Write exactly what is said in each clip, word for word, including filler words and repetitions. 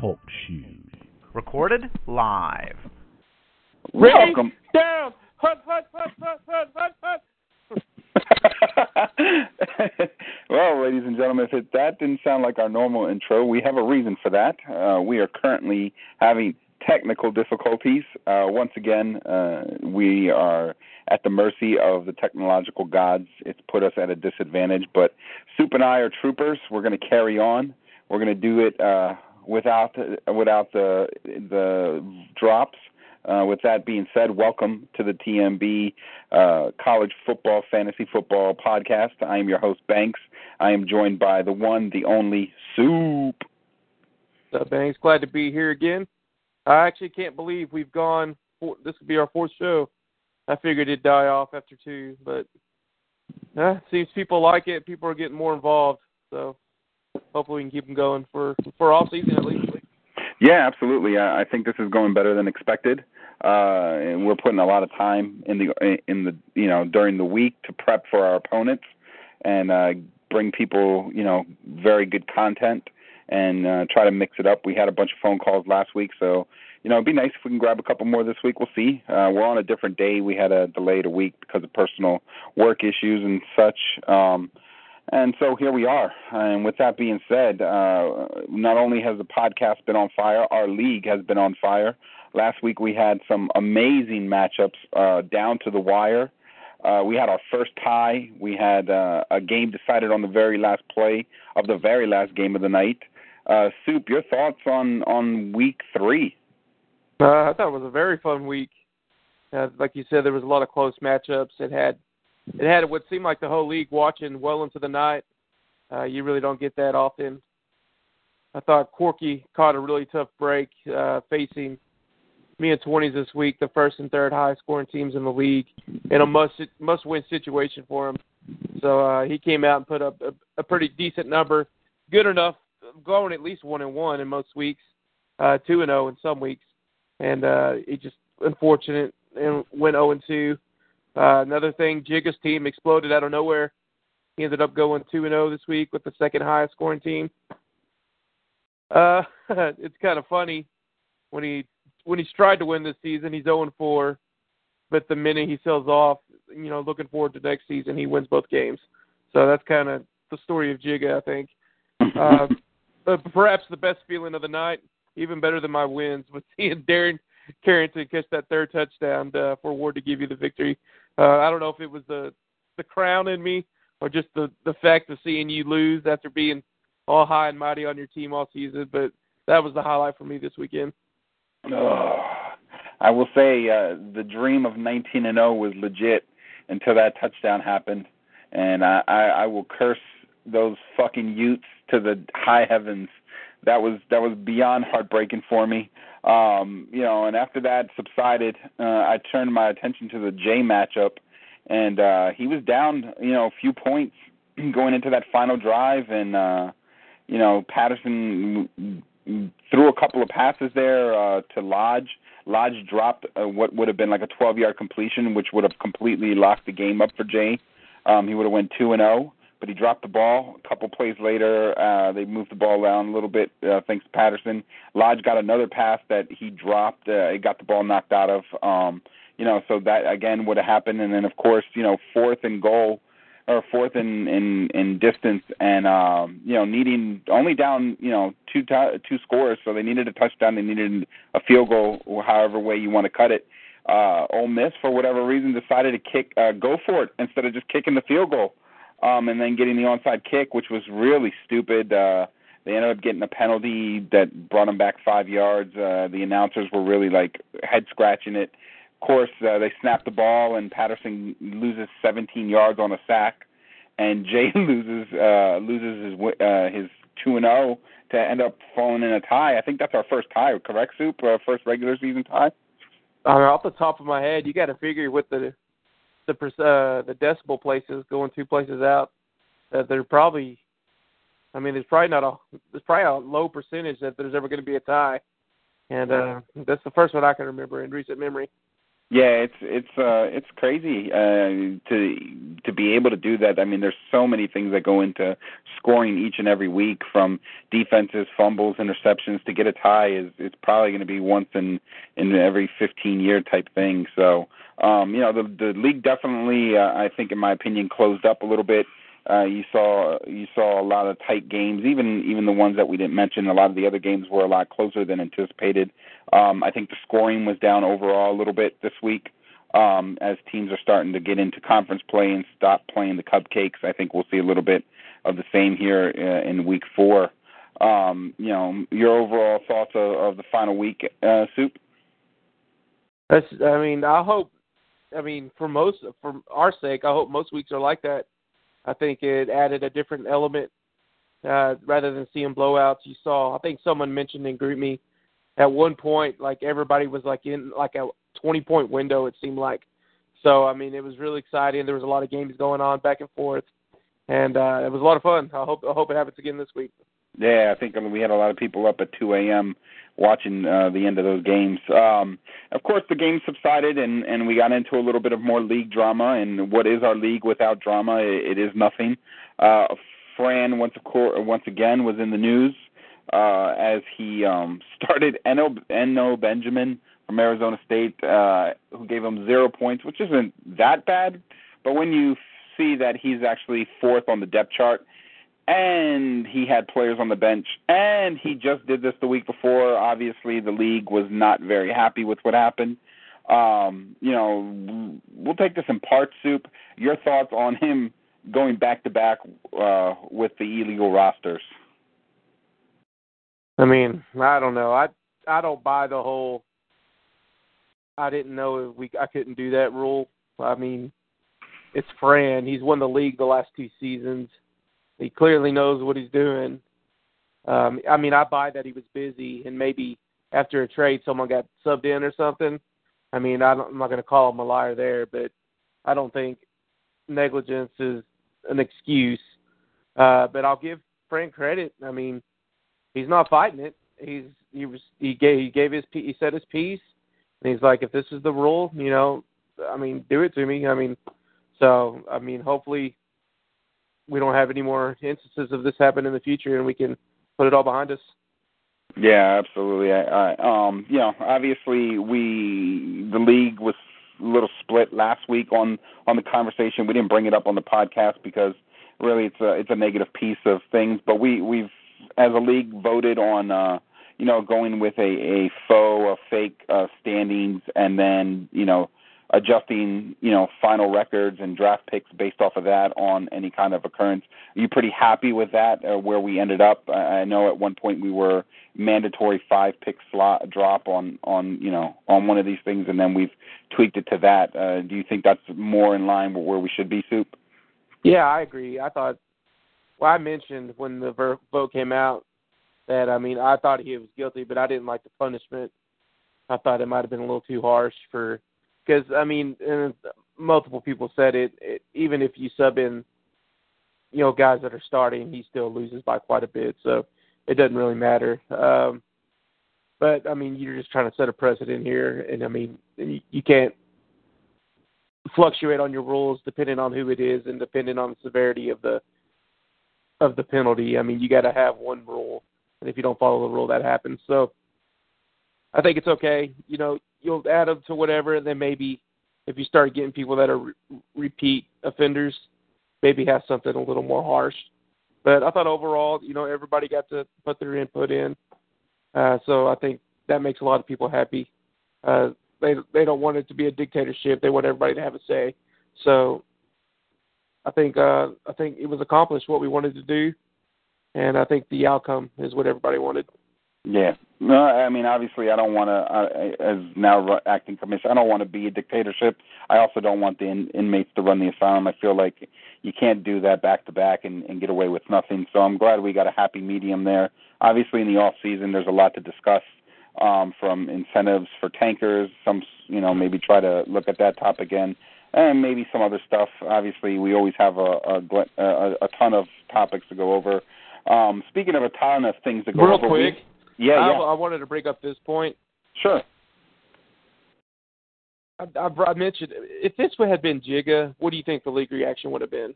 Talk shoes. Recorded live. Welcome. Down. Hunt, hunt, hunt, hunt, hunt, hunt, hunt. Well, ladies and gentlemen, if that didn't sound like our normal intro, we have a reason for that. Uh, we are currently having technical difficulties. Uh, once again, uh, we are at the mercy of the technological gods. It's put us at a disadvantage, but Soup and I are troopers. We're going to carry on. We're going to do it uh, without without the the drops. Uh, with that being said, welcome to the T M B uh, College Football, Fantasy Football Podcast. I am your host, Banks. I am joined by the one, the only, Soup. What's up, Banks? Glad to be here again. I actually can't believe we've gone, four, this could be our fourth show. I figured it'd die off after two, but eh, seems people like it. People are getting more involved, so hopefully we can keep them going for, for off season at least. Yeah, absolutely. I, I think this is going better than expected. Uh, and we're putting a lot of time in the in the you know during the week to prep for our opponents and uh, bring people you know very good content and uh, try to mix it up. We had a bunch of phone calls last week, so you know it'd be nice if we can grab a couple more this week. We'll see. Uh, we're on a different day. We had a delayed a week because of personal work issues and such. Um, And so here we are. And with that being said, uh, not only has the podcast been on fire, our league has been on fire. Last week we had some amazing matchups uh, down to the wire. Uh, we had our first tie. We had uh, a game decided on the very last play of the very last game of the night. Uh, Soup, your thoughts on, on week three? Uh, I thought it was a very fun week. Uh, like you said, there was a lot of close matchups. It had It had what seemed like the whole league watching well into the night. Uh, you really don't get that often. I thought Quirky caught a really tough break uh, facing me and Twenties this week, the first and third highest-scoring teams in the league, in a must, must-win situation for him. So uh, he came out and put up a, a pretty decent number, good enough, going at least one and one in most weeks, uh, two and zero in some weeks, and uh, he just unfortunate and went zero and two. Uh, another thing, Jigga's team exploded out of nowhere. He ended up going two and oh this week with the second highest scoring team. Uh, it's kind of funny. When he when he's tried to win this season, he's oh and four. But the minute he sells off, you know, looking forward to next season, he wins both games. So that's kind of the story of Jigga, I think. Uh, but perhaps the best feeling of the night, even better than my wins, was seeing Darren Carrington catch that third touchdown uh, for Ward to give you the victory. Uh, I don't know if it was the the crown in me or just the, the fact of seeing you lose after being all high and mighty on your team all season, but that was the highlight for me this weekend. Oh, I will say uh, the dream of nineteen and oh was legit until that touchdown happened, and I, I, I will curse those fucking Utes to the high heavens. That was that was beyond heartbreaking for me. Um, you know, and after that subsided, uh, I turned my attention to the Jay matchup, and uh, he was down, you know, a few points going into that final drive, and, uh, you know, Patterson threw a couple of passes there uh, to Lodge. Lodge dropped uh, what would have been like a twelve-yard completion, which would have completely locked the game up for Jay. Um, he would have went two and oh. But he dropped the ball. A couple plays later, uh, they moved the ball around a little bit, uh, thanks to Patterson. Lodge got another pass that he dropped. Uh, he got the ball knocked out of. Um, you know, so that, again, would have happened. And then, of course, you know, fourth and goal or fourth in, in, in distance and, um, you know, needing only down, you know, two t- two scores. So they needed a touchdown. They needed a field goal, however way you want to cut it. Uh, Ole Miss, for whatever reason, decided to kick uh, go for it instead of just kicking the field goal. Um, and then getting the onside kick, which was really stupid. Uh, they ended up getting a penalty that brought them back five yards. Uh, the announcers were really, like, head-scratching it. Of course, uh, they snapped the ball, and Patterson loses seventeen yards on a sack. and Jay loses uh, loses his uh, his two and zero to end up falling in a tie. I think that's our first tie, correct, Soup? Our first regular season tie. I mean, off the top of my head, you got to figure with the the uh, the decibel places going two places out that they're probably. I mean, there's probably not a there's probably a low percentage that there's ever going to be a tie, and uh, that's the first one I can remember in recent memory. Yeah, it's it's uh, it's crazy uh, to to be able to do that. I mean, there's so many things that go into scoring each and every week, from defenses, fumbles, interceptions. To get a tie is it's probably going to be once in, in every fifteen year type thing. So, um, you know, the the league definitely, uh, I think, in my opinion, closed up a little bit. Uh, you saw you saw a lot of tight games, even even the ones that we didn't mention. A lot of the other games were a lot closer than anticipated. Um, I think the scoring was down overall a little bit this week um, as teams are starting to get into conference play and stop playing the cupcakes. I think we'll see a little bit of the same here uh, in week four. Um, you know, your overall thoughts of, of the final week, uh, Soup? That's, I mean, I hope. I mean, for most, for our sake, I hope most weeks are like that. I think it added a different element uh, rather than seeing blowouts. You saw, I think someone mentioned in Group Me at one point, like everybody was like in like a twenty point window, it seemed like. So, I mean, it was really exciting. There was a lot of games going on back and forth, and uh, it was a lot of fun. I hope, I hope it happens again this week. Yeah, I think I mean, we had a lot of people up at two a.m. watching uh, the end of those games. Um, of course, the game subsided, and, and we got into a little bit of more league drama. And what is our league without drama? It, it is nothing. Uh, Fran once, of course, once again was in the news uh, as he um, started Eno, Eno Benjamin from Arizona State, uh, who gave him zero points, which isn't that bad. But when you see that he's actually fourth on the depth chart, and he had players on the bench, and he just did this the week before. Obviously, the league was not very happy with what happened. Um, you know, we'll take this in part, Soup. Your thoughts on him going back-to-back uh, with the illegal rosters? I mean, I don't know. I I don't buy the whole I didn't know if we I couldn't do that rule. I mean, it's Fran. He's won the league the last two seasons. He clearly knows what he's doing. Um, I mean, I buy that he was busy, and maybe after a trade someone got subbed in or something. I mean, I don't, I'm not going to call him a liar there, but I don't think negligence is an excuse. Uh, but I'll give Frank credit. I mean, he's not fighting it. He's he was he gave he gave his he said his piece, and he's like, if this is the rule, you know, I mean, do it to me. I mean, so I mean, hopefully we don't have any more instances of this happen in the future, and we can put it all behind us. Yeah, absolutely. I, I, um, you know, obviously we, the league was a little split last week on, on the conversation. We didn't bring it up on the podcast because really it's a, it's a negative piece of things, but we, we've, as a league voted on, uh, you know, going with a, a faux, a fake, uh, standings, and then, you know, adjusting, you know, final records and draft picks based off of that on any kind of occurrence. Are you pretty happy with that, uh, where we ended up? I know at one point we were mandatory five-pick slot drop on, on, you know, on one of these things, and then we've tweaked it to that. Uh, do you think that's more in line with where we should be, Soup? Yeah, I agree. I thought – well, I mentioned when the vote came out that, I mean, I thought he was guilty, but I didn't like the punishment. I thought it might have been a little too harsh for – because, I mean, and multiple people said it, it, even if you sub in, you know, guys that are starting, he still loses by quite a bit, so it doesn't really matter. Um, but, I mean, you're just trying to set a precedent here, and, I mean, you, you can't fluctuate on your rules depending on who it is and depending on the severity of the of the penalty. I mean, you got to have one rule, and if you don't follow the rule, that happens. So I think it's okay, you know, you'll add them to whatever, and then maybe if you start getting people that are re- repeat offenders, maybe have something a little more harsh. But I thought overall, you know, everybody got to put their input in. Uh, so I think that makes a lot of people happy. Uh, they they don't want it to be a dictatorship. They want everybody to have a say. So I think uh, I think it was accomplished what we wanted to do, and I think the outcome is what everybody wanted. Yeah, No, I mean, obviously I don't want to, as now acting commissioner, I don't want to be a dictatorship. I also don't want the in, inmates to run the asylum. I feel like you can't do that back-to-back and, and get away with nothing. So I'm glad we got a happy medium there. Obviously in the off-season there's a lot to discuss, um, from incentives for tankers, some, you know, maybe try to look at that top again, and maybe some other stuff. Obviously we always have a, a, a, a ton of topics to go over. Um, speaking of a ton of things to go Real over. Real quick. Yeah, I, yeah. I wanted to bring up this point. Sure. I, I, I mentioned, if this had been Jigga, what do you think the league reaction would have been?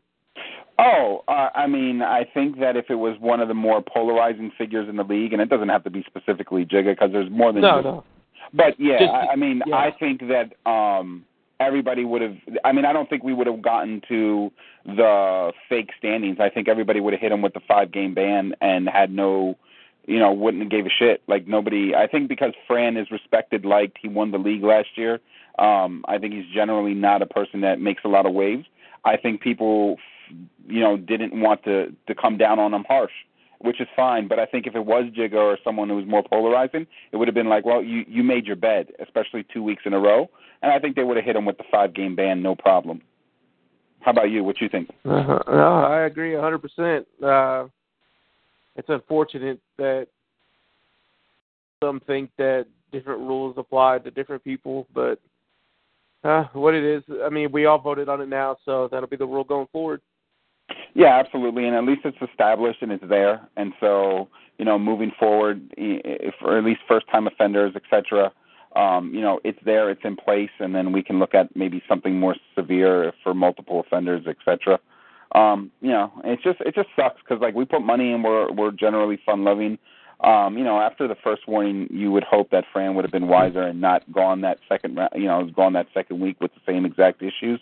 Oh, uh, I mean, I think that if it was one of the more polarizing figures in the league, and it doesn't have to be specifically Jigga because there's more than No, Jigga. no. But, yeah, Just, I, I mean, yeah. I think that um, everybody would have – I mean, I don't think we would have gotten to the fake standings. I think everybody would have hit him with the five-game ban and had no – you know, wouldn't have gave a shit. Like, nobody, I think because Fran is respected, liked, he won the league last year. Um, I think he's generally not a person that makes a lot of waves. I think people, you know, didn't want to, to come down on him harsh, which is fine. But I think if it was Jigga or someone who was more polarizing, it would have been like, well, you, you made your bed, especially two weeks in a row. And I think they would have hit him with the five-game ban, no problem. How about you? What you think? Uh-huh. No, I agree one hundred percent. Uh It's unfortunate that some think that different rules apply to different people, but uh, what it is, I mean, we all voted on it now, so that'll be the rule going forward. Yeah, absolutely, and at least it's established and it's there. And so, you know, moving forward, if, or at least first-time offenders, et cetera, um, you know, it's there, it's in place, and then we can look at maybe something more severe for multiple offenders, et cetera. Um, you know, it's just, it just sucks. Cause like we put money in, we're, we're generally fun loving. Um, you know, after the first warning, you would hope that Fran would have been wiser and not gone that second round, you know, gone that second week with the same exact issues.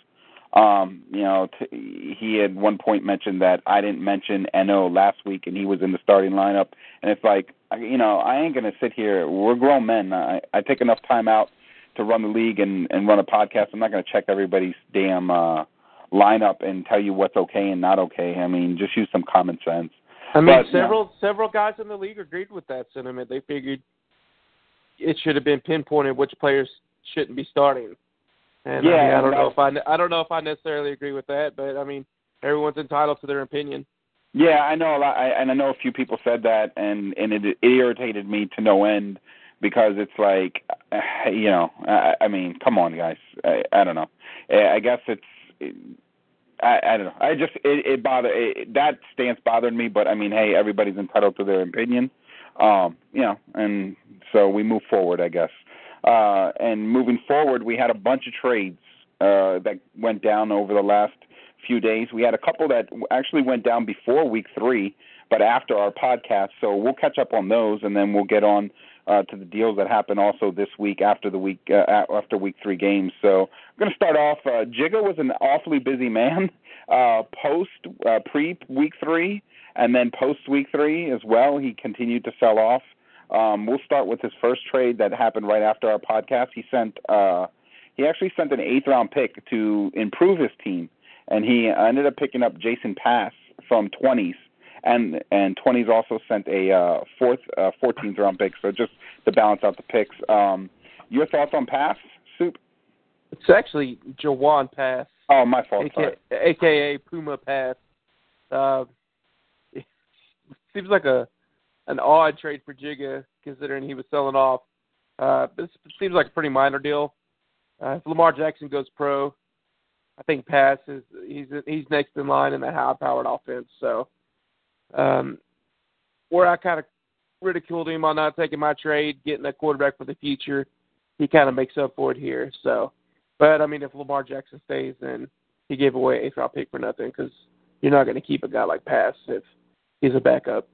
Um, you know, t- he had one point mentioned that I didn't mention N O last week and he was in the starting lineup. And it's like, you know, I ain't going to sit here. We're grown men. I, I take enough time out to run the league and, and run a podcast. I'm not going to check everybody's damn, uh, line up and tell you what's okay and not okay. I mean, just use some common sense. I mean, but, several no. several guys in the league agreed with that sentiment. They figured it should have been pinpointed which players shouldn't be starting. And yeah, I, mean, I don't know if I, I don't know if I necessarily agree with that, but I mean, everyone's entitled to their opinion. Yeah, I know a lot, I, and I know a few people said that, and and it, it irritated me to no end. Because it's like, you know, I, I mean, come on, guys. I, I don't know. I guess it's. I, I don't know. I just it, it bothered it, that stance bothered me, but I mean, hey, everybody's entitled to their opinion, um, you know. And so we move forward, I guess. Uh, and moving forward, we had a bunch of trades uh, that went down over the last few days. We had a couple that actually went down before week three, but after our podcast. So we'll catch up on those, and then we'll get on uh, to the deals that happen also this week after the week uh, after week three games. So I'm going to start off. Uh, Jigga was an awfully busy man uh, post uh, pre week three, and then post week three as well. He continued to sell off. Um, we'll start with his first trade that happened right after our podcast. He sent uh, he actually sent an eighth round pick to improve his team, and he ended up picking up Jason Pass from Twenties. And and Twenties also sent a uh, fourth uh, fourteenth round pick, so just to balance out the picks. Um, your thoughts on Pass, Soup? It's actually Jawan Pass. Oh, my fault. A K A, sorry. A K A Puma Pass. Uh, it seems like a an odd trade for Jigga, considering he was selling off. Uh, this seems like a pretty minor deal. Uh, if Lamar Jackson goes pro, I think Pass is he's he's next in line in the high powered offense. So. Um, where I kind of ridiculed him on not taking my trade, getting a quarterback for the future, he kind of makes up for it here. So, but I mean, if Lamar Jackson stays, then he gave away an eighth round pick for nothing because you're not going to keep a guy like Pass if he's a backup.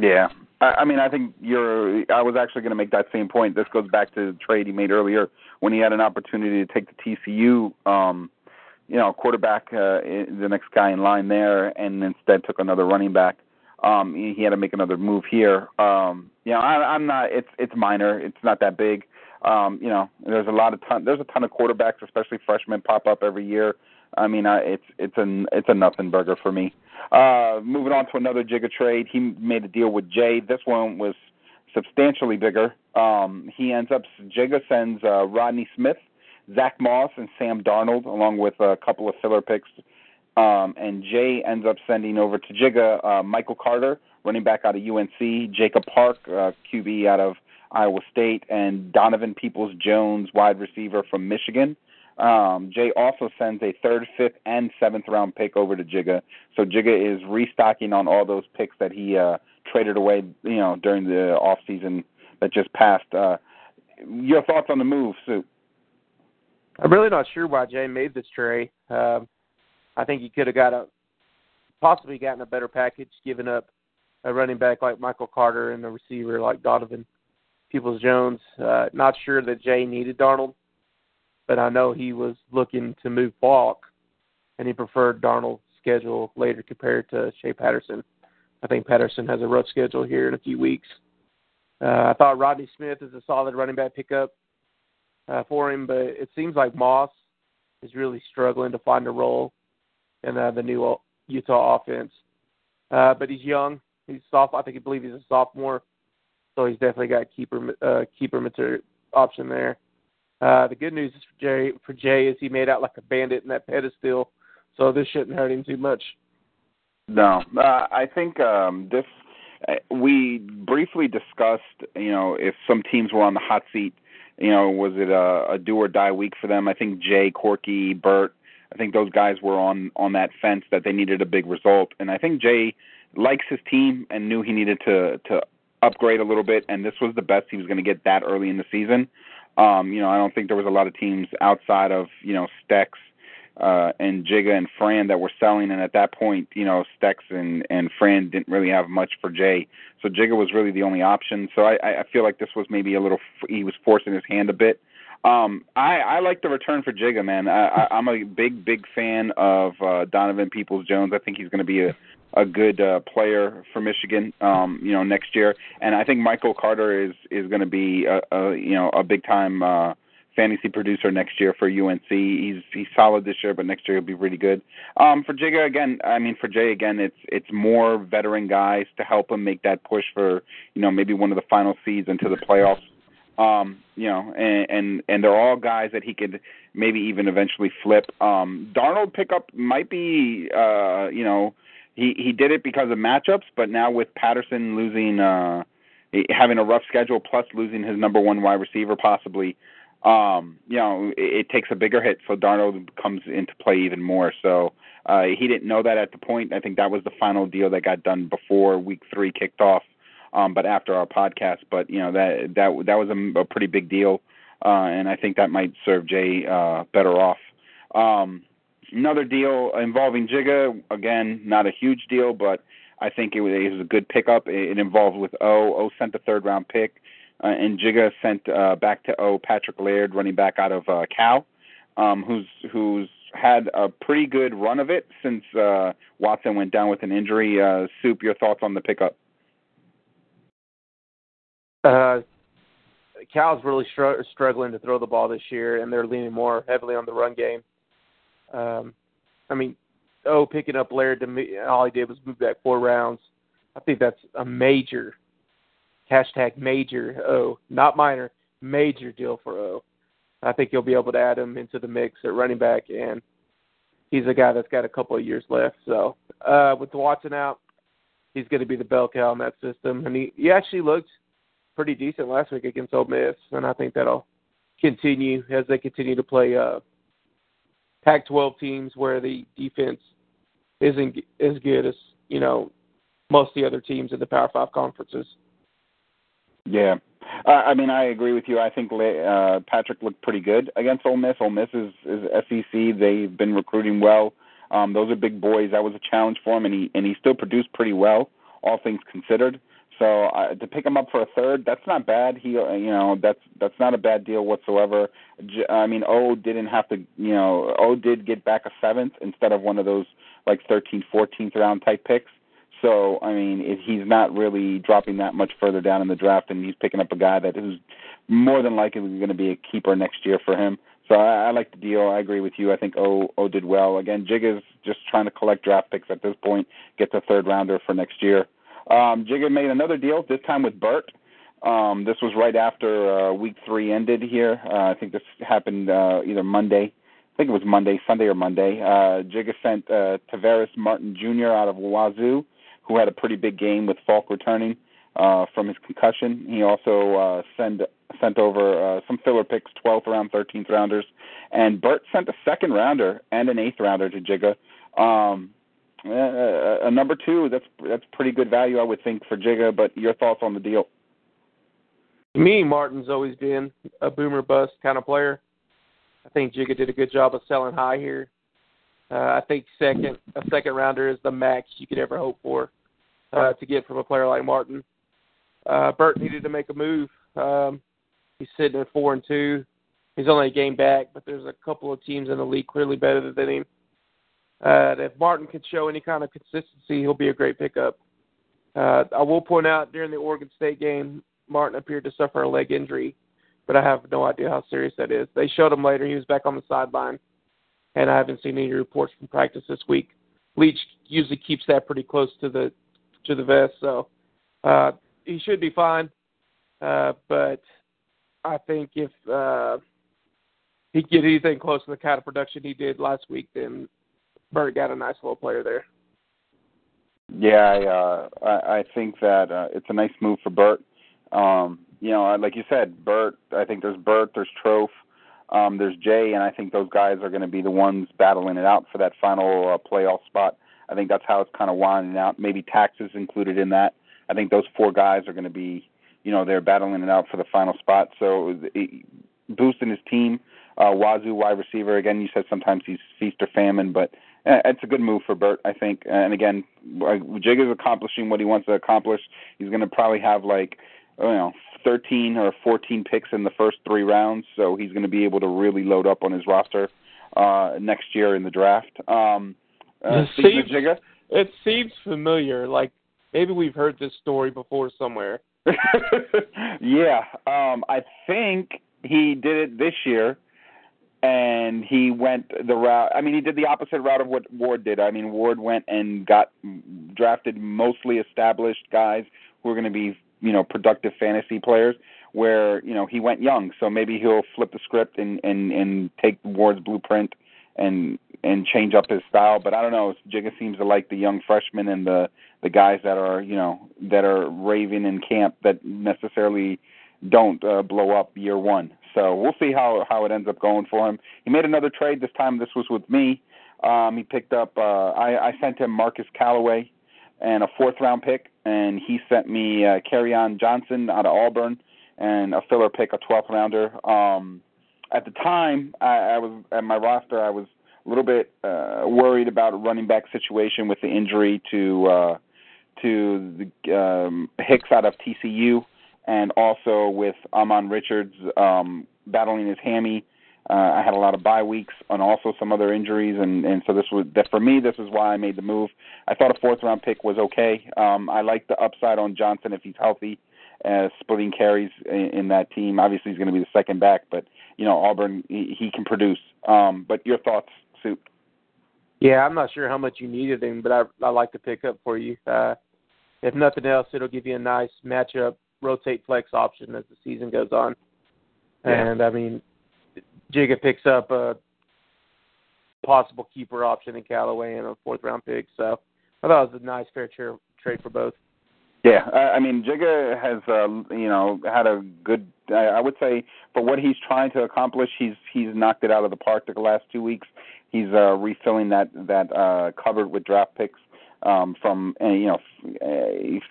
Yeah, I, I mean, I think you're. I was actually going to make that same point. This goes back to the trade he made earlier when he had an opportunity to take the T C U. Um, you know, quarterback, uh, the next guy in line there, and instead took another running back. Um, he had to make another move here. Um, you know, I, I'm not, it's, it's minor. It's not that big. Um, you know, there's a lot of ton, there's a ton of quarterbacks, especially freshmen pop up every year. I mean, I, it's, it's an, it's a nothing burger for me. Uh, moving on to another Jigga trade. He made a deal with Jay. This one was substantially bigger. Um, he ends up, Jigga sends uh, Rodney Smith, Zach Moss, and Sam Darnold, along with a couple of filler picks. Um, and Jay ends up sending over to Jigga uh, Michael Carter, running back out of U N C, Jacob Park, uh, Q B out of Iowa State, and Donovan Peoples-Jones, wide receiver from Michigan. Um, Jay also sends a third, fifth, and seventh round pick over to Jigga. So Jigga is restocking on all those picks that he uh, traded away, you know, during the off season that just passed. Uh, your thoughts on the move, Sue? I'm really not sure why Jay made this trade. Um, I think he could have got a possibly gotten a better package, giving up a running back like Michael Carter and a receiver like Donovan Peoples-Jones. Uh, not sure that Jay needed Darnold, but I know he was looking to move Falk, and he preferred Darnold's schedule later compared to Shea Patterson. I think Patterson has a rough schedule here in a few weeks. Uh, I thought Rodney Smith is a solid running back pickup uh, for him, but it seems like Moss is really struggling to find a role in uh, the new Utah offense. Uh, but he's young. He's soft. I think I believe he's a sophomore, so he's definitely got keeper uh, keeper material option there. Uh, the good news is for Jay, for Jay is he made out like a bandit in that pedestal, so this shouldn't hurt him too much. No, uh, I think um, this. Uh, we briefly discussed, you know, if some teams were on the hot seat, you know, was it a, a do or die week for them? I think Jay, Quirky, Burt, I think those guys were on on that fence that they needed a big result, and I think Jay likes his team and knew he needed to to upgrade a little bit, and this was the best he was going to get that early in the season. Um, you know, I don't think there was a lot of teams outside of, you know, Stex uh, and Jigga and Fran that were selling. And at that point, you know, Stex and, and Fran didn't really have much for Jay. So Jigga was really the only option. So I, I feel like this was maybe a little – he was forcing his hand a bit. Um, I, I like the return for Jigga, man. I, I, I'm a big, big fan of uh, Donovan Peoples-Jones. I think he's going to be a – a good uh, player for Michigan, um, you know, next year. And I think Michael Carter is, is going to be a, a, you know, a big time uh, fantasy producer next year for U N C. He's, he's solid this year, but next year he'll be really good. Um, for Jigga again, I mean, for Jay again, it's, it's more veteran guys to help him make that push for, you know, maybe one of the final seeds into the playoffs. Um, you know, and, and, and they're all guys that he could maybe even eventually flip. Um, Darnold pickup might be, uh, you know, He he did it because of matchups, but now with Patterson losing, uh, having a rough schedule, plus losing his number one wide receiver possibly, um, you know, it, it takes a bigger hit. So Darnold comes into play even more. So uh, he didn't know that at the point. I think that was the final deal that got done before week three kicked off, um, but after our podcast. But you know that that that was a, a pretty big deal, uh, and I think that might serve Jay uh, better off. Um, Another deal involving Jigga, again, not a huge deal, but I think it was, it was a good pickup. It involved with O. O sent the third-round pick, uh, and Jigga sent uh, back to O Patrick Laird, running back out of uh, Cal, um, who's who's had a pretty good run of it since uh, Watson went down with an injury. Uh, Soup, your thoughts on the pickup? Uh, Cal's really str- struggling to throw the ball this year, and they're leaning more heavily on the run game. Um, I mean, oh, picking up Laird, to me, all he did was move back four rounds. I think that's a major, hashtag major, oh, not minor, major deal for O. I think you'll be able to add him into the mix at running back, and he's a guy that's got a couple of years left. So uh, with Watson out, he's going to be the bell cow in that system. And he, he actually looked pretty decent last week against Ole Miss, and I think that'll continue as they continue to play uh Pac twelve teams where the defense isn't as good as, you know, most of the other teams in the Power Five conferences. Yeah. Uh, I mean, I agree with you. I think uh, Patrick looked pretty good against Ole Miss. Ole Miss is, is S E C. They've been recruiting well. Um, those are big boys. That was a challenge for him, and he, and he still produced pretty well, all things considered. So uh, to pick him up for a third, that's not bad. He, you know, that's that's not a bad deal whatsoever. J- I mean, O didn't have to, you know, O did get back a seventh instead of one of those like thirteenth, fourteenth round type picks. So I mean, it, he's not really dropping that much further down in the draft, and he's picking up a guy that is more than likely going to be a keeper next year for him. So I, I like the deal. I agree with you. I think O O did well. Again, Jigga's just trying to collect draft picks at this point, get the third rounder for next year. Um, Jigga made another deal, this time with Burt. Um, this was right after uh, week three ended here. Uh, I think this happened uh, either Monday. I think it was Monday, Sunday or Monday. Uh, Jigga sent uh, Tavares Martin Junior out of Wazoo, who had a pretty big game with Falk returning uh, from his concussion. He also uh, send, sent over uh, some filler picks, twelfth round, thirteenth rounders. And Burt sent a second rounder and an eighth rounder to Jigga. Um, a, a number two, that's, that's pretty good value, I would think, for Jigga. But your thoughts on the deal? To me, Martin's always been a boomer bust kind of player. I think Jigga did a good job of selling high here. Uh, I think second a second rounder is the max you could ever hope for uh, to get from a player like Martin. Uh, Burt needed to make a move. Um, he's sitting at four and two. He's only a game back, but there's a couple of teams in the league clearly better than him. Uh, if Martin could show any kind of consistency, he'll be a great pickup. Uh, I will point out during the Oregon State game, Martin appeared to suffer a leg injury, but I have no idea how serious that is. They showed him later. He was back on the sideline, and I haven't seen any reports from practice this week. Leach usually keeps that pretty close to the to the vest, so uh, he should be fine. Uh, but I think if uh, he could get anything close to the kind of production he did last week, then Burt got a nice little player there. Yeah, I, uh, I, I think that uh, it's a nice move for Burt. Um, you know, like you said, Burt, I think there's Burt, there's Trophy, um, there's Jay, and I think those guys are going to be the ones battling it out for that final uh, playoff spot. I think that's how it's kind of winding out. Maybe Taxes included in that. I think those four guys are going to be, you know, they're battling it out for the final spot. So it, boosting his team, uh, Wazoo wide receiver. Again, you said sometimes he's feast or famine, but it's a good move for Burt, I think. And again, Jigga's accomplishing what he wants to accomplish. He's going to probably have like, you know, thirteen or fourteen picks in the first three rounds, so he's going to be able to really load up on his roster uh, next year in the draft. Um, uh, seems, Jigga, it seems familiar. Like, maybe we've heard this story before somewhere. yeah. Um, I think he did it this year, and he went the route – I mean, he did the opposite route of what Ward did. I mean, Ward went and got drafted mostly established guys who are going to be – you know, productive fantasy players, where, you know, he went young. So maybe he'll flip the script and, and, and take Ward's blueprint and and change up his style. But I don't know. Jigga seems to like the young freshmen and the, the guys that are, you know, that are raving in camp that necessarily don't uh, blow up year one. So we'll see how, how it ends up going for him. He made another trade. This time this was with me. Um, he picked up uh, – I, I sent him Marcus Callaway and a fourth-round pick, and he sent me uh, Kerryon Johnson out of Auburn and a filler pick, a twelfth-rounder. Um, at the time, I, I was at my roster, I was a little bit uh, worried about a running back situation with the injury to uh, to the, um, Hicks out of T C U, and also with Ahmmon Richards um, battling his hammy. Uh, I had a lot of bye weeks and also some other injuries, and, and so this was that for me. This is why I made the move. I thought a fourth-round pick was okay. Um, I like the upside on Johnson if he's healthy, uh, splitting carries in, in that team. Obviously, he's going to be the second back, but you know Auburn, he, he can produce. Um, but your thoughts, Sue? Yeah, I'm not sure how much you needed him, but I I like the pick up for you. Uh, if nothing else, it'll give you a nice matchup, rotate flex option as the season goes on. Yeah. And I mean, Jigga picks up a possible keeper option in Callaway and a fourth-round pick. So I thought it was a nice fair tra- trade for both. Yeah, I, I mean, Jigga has, uh, you know, had a good uh, – I would say for what he's trying to accomplish, he's he's knocked it out of the park the last two weeks. He's uh, refilling that, that uh, cupboard with draft picks um, from, you know,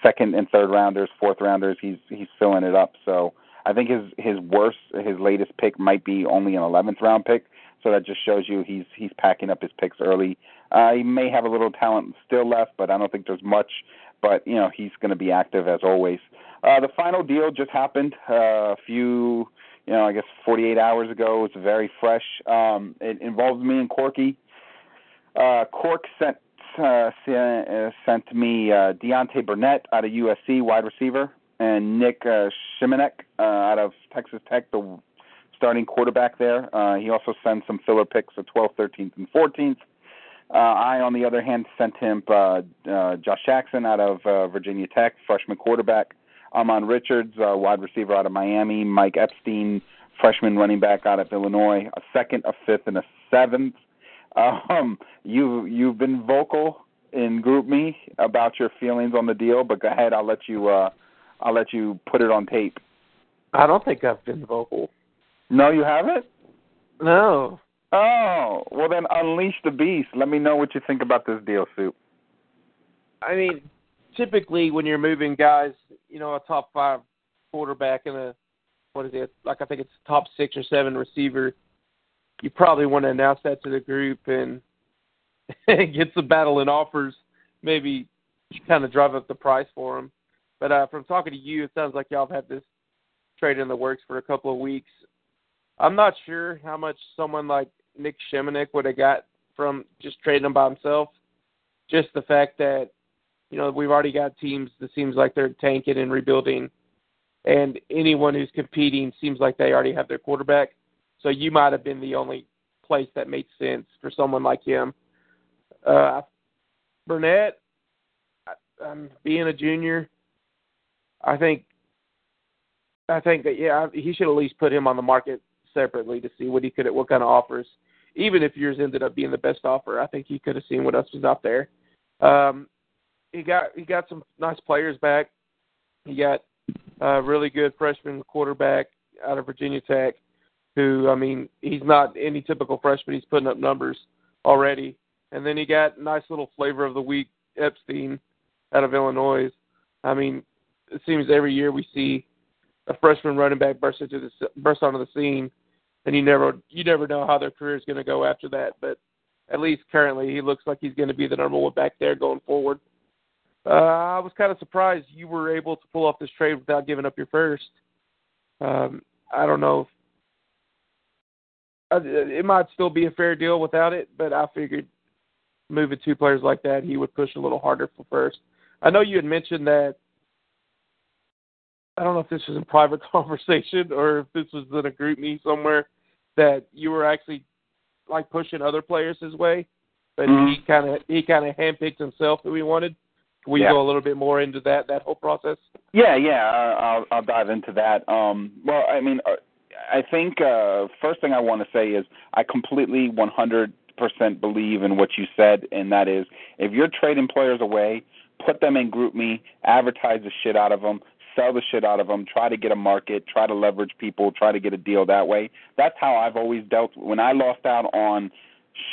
second- and third-rounders, fourth-rounders. He's, he's filling it up, so – I think his, his worst, his latest pick might be only an eleventh round pick, so that just shows you he's he's packing up his picks early. Uh, he may have a little talent still left, but I don't think there's much. But, you know, he's going to be active as always. Uh, the final deal just happened uh, a few, you know, I guess forty-eight hours ago. It's very fresh. Um, it involves me and Quirky. Uh, Quirk sent uh, sent me uh, Deontay Burnett out of U S C, wide receiver, and Nick uh, Simonek uh, out of Texas Tech, the starting quarterback there. Uh, he also sent some filler picks of twelfth, thirteenth, and fourteenth. Uh, I, on the other hand, sent him uh, uh, Josh Jackson out of uh, Virginia Tech, freshman quarterback. Ahmmon Richards, uh, wide receiver out of Miami, Mike Epstein, freshman running back out of Illinois, a second, a fifth, and a seventh. Um, you, you've been vocal in Group Me about your feelings on the deal, but go ahead, I'll let you uh, I'll let you put it on tape. I don't think I've been vocal. No, you haven't? No. Oh, well then unleash the beast. Let me know what you think about this deal, Soup. I mean, typically when you're moving guys, you know, a top five quarterback and a, what is it, like I think it's top six or seven receiver, you probably want to announce that to the group and get some battle and offers, maybe kind of drive up the price for them. But uh, from talking to you, it sounds like y'all have had this trade in the works for a couple of weeks. I'm not sure how much someone like Nick Scheminek would have got from just trading him by himself. Just the fact that, you know, we've already got teams that seems like they're tanking and rebuilding, and anyone who's competing seems like they already have their quarterback. So you might have been the only place that made sense for someone like him. Uh, Burnett, I, I'm being a junior, I think I think that, yeah, he should at least put him on the market separately to see what he could, what kind of offers. Even if yours ended up being the best offer, I think he could have seen what else was out there. Um, he got he got some nice players back. He got a really good freshman quarterback out of Virginia Tech who, I mean, he's not any typical freshman. He's putting up numbers already. And then he got nice little flavor of the week, Epstein, out of Illinois. I mean, it seems every year we see a freshman running back burst into the burst onto the scene, and you never you never know how their career is going to go after that. But at least currently, he looks like he's going to be the number one back there going forward. Uh, I was kind of surprised you were able to pull off this trade without giving up your first. Um, I don't know. If, it might still be a fair deal without it, but I figured, moving two players like that, he would push a little harder for first. I know you had mentioned that, I don't know if this was a private conversation or if this was in a group meet somewhere, that you were actually like pushing other players his way, but mm-hmm. he kind of he kind of handpicked himself who he wanted. Can we yeah. go a little bit more into that that whole process? Yeah, yeah, I'll, I'll dive into that. Um, well, I mean, I think uh, first thing I want to say is I completely one hundred percent believe in what you said, and that is if you're trading players away, put them in Group Me, advertise the shit out of them, sell the shit out of them, try to get a market, try to leverage people, try to get a deal that way. That's how I've always dealt. When I lost out on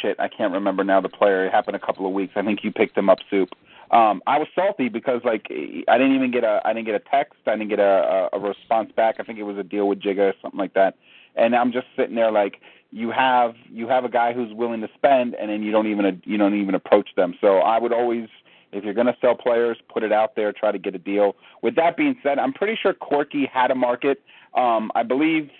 shit, I can't remember now the player. It happened a couple of weeks. I think you picked him up, Soup. Um, I was salty because like I didn't even get a I didn't get a text. I didn't get a, a, a response back. I think it was a deal with Jigga or something like that. And I'm just sitting there like, you have you have a guy who's willing to spend, and then you don't even you don't even approach them. So I would always, if you're going to sell players, put it out there, try to get a deal. With that being said, I'm pretty sure Quirky had a market. Um, I believe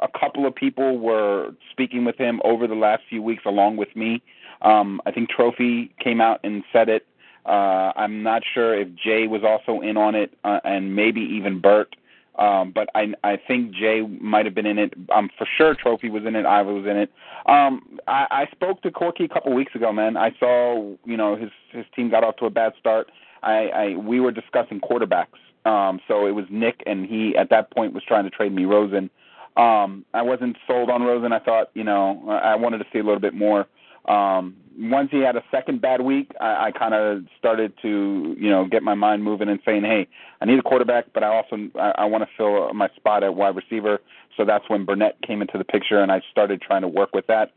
a couple of people were speaking with him over the last few weeks, along with me. Um, I think Trophy came out and said it. Uh, I'm not sure if Jay was also in on it, uh, and maybe even Burt. Um, but I, I think Jay might have been in it. Um, for sure Trophy was in it. I was in it. Um, I, I spoke to Quirky a couple weeks ago, man. I saw, you know, his, his team got off to a bad start. I, I we were discussing quarterbacks. Um, so it was Nick, and he at that point was trying to trade me Rosen. Um, I wasn't sold on Rosen. I thought, you know, I wanted to see a little bit more. Um, once he had a second bad week, I, I kind of started to, you know, get my mind moving and saying, hey, I need a quarterback, but I also I, I want to fill my spot at wide receiver. So that's when Burnett came into the picture, and I started trying to work with that.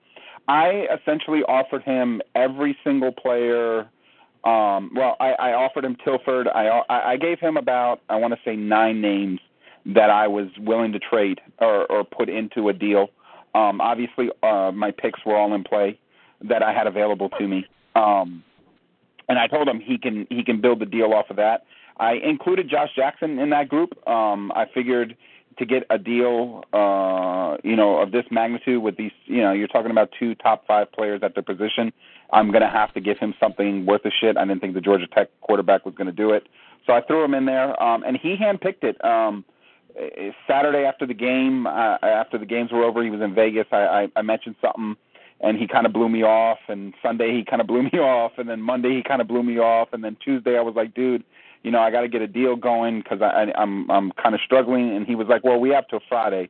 I essentially offered him every single player. Um, well, I, I offered him Tilford. I, I gave him about, I want to say, nine names that I was willing to trade or, or put into a deal. Um, obviously, uh, my picks were all in play that I had available to me. Um, and I told him he can he can build the deal off of that. I included Josh Jackson in that group. Um, I figured to get a deal, uh, you know, of this magnitude with these, you know, you're talking about two top five players at their position, I'm going to have to give him something worth a shit. I didn't think the Georgia Tech quarterback was going to do it. So I threw him in there, um, and he handpicked it. Um, Saturday after the game, uh, after the games were over, he was in Vegas. I, I, I mentioned something, and he kind of blew me off, and Sunday he kind of blew me off, and then Monday he kind of blew me off, and then Tuesday I was like, dude, you know, I got to get a deal going because I, I, I'm I'm kind of struggling. And he was like, well, we have till Friday.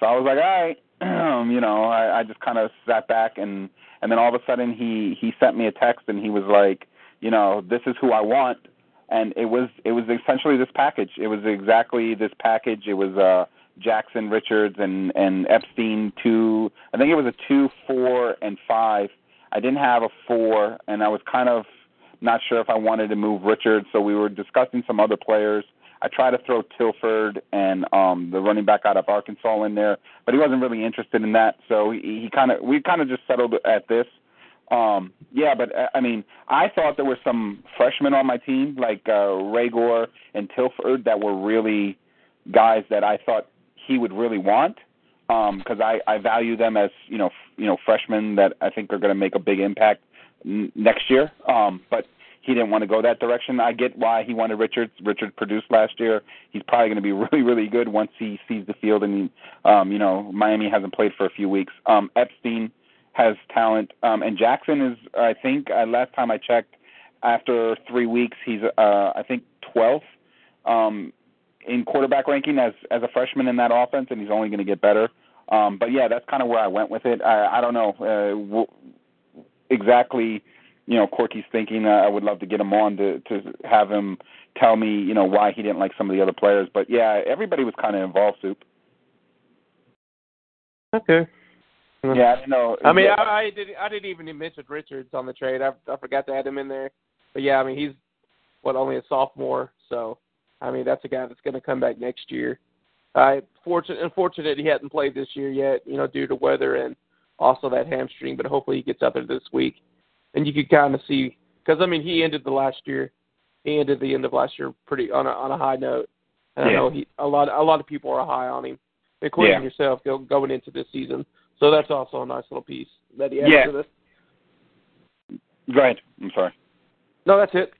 So I was like, all right, you know, I, I just kind of sat back. And, and then all of a sudden he, he sent me a text and he was like, you know, this is who I want. And it was it was essentially this package. It was exactly this package. It was uh, Jackson, Richards, and, and Epstein, two. I think it was a two, four, and five. I didn't have a four, and I was kind of not sure if I wanted to move Richards, so we were discussing some other players. I tried to throw Tilford and um, the running back out of Arkansas in there, but he wasn't really interested in that, so he, he kind of we kind of just settled at this. Um, yeah, but, I mean, I thought there were some freshmen on my team, like uh, Raygor and Tilford, that were really guys that I thought he would really want because um, I, I value them as, you know, f- you know, freshmen that I think are going to make a big impact n- next year. Um, but he didn't want to go that direction. I get why he wanted Richards. Richards produced last year. He's probably going to be really, really good once he sees the field. And, um, you know, Miami hasn't played for a few weeks. Um, Epstein has talent, um, and Jackson is, I think, uh, last time I checked, after three weeks, he's, uh, I think, twelfth um, in quarterback ranking as, as a freshman in that offense, and he's only going to get better. Um, but, yeah, that's kind of where I went with it. I, I don't know uh, w- exactly, you know, Quirky's thinking. Uh, I would love to get him on to, to have him tell me, you know, why he didn't like some of the other players. But, yeah, everybody was kind of involved, Soup. Okay. Yeah, I know. I mean, yeah. I, I didn't. I didn't even mention Richards on the trade. I, I forgot to add him in there. But yeah, I mean, he's what only a sophomore, so I mean, that's a guy that's going to come back next year. I fortunate, unfortunate, he hasn't played this year yet, you know, due to weather and also that hamstring. But hopefully, he gets out there this week, and you can kind of see because I mean, he ended the last year. He ended the end of last year pretty on a on a high note. And yeah. I know he a lot a lot of people are high on him, including yeah. yourself, going into this season. So that's also a nice little piece that he added yeah. to this. Go ahead. I'm sorry. No, that's it.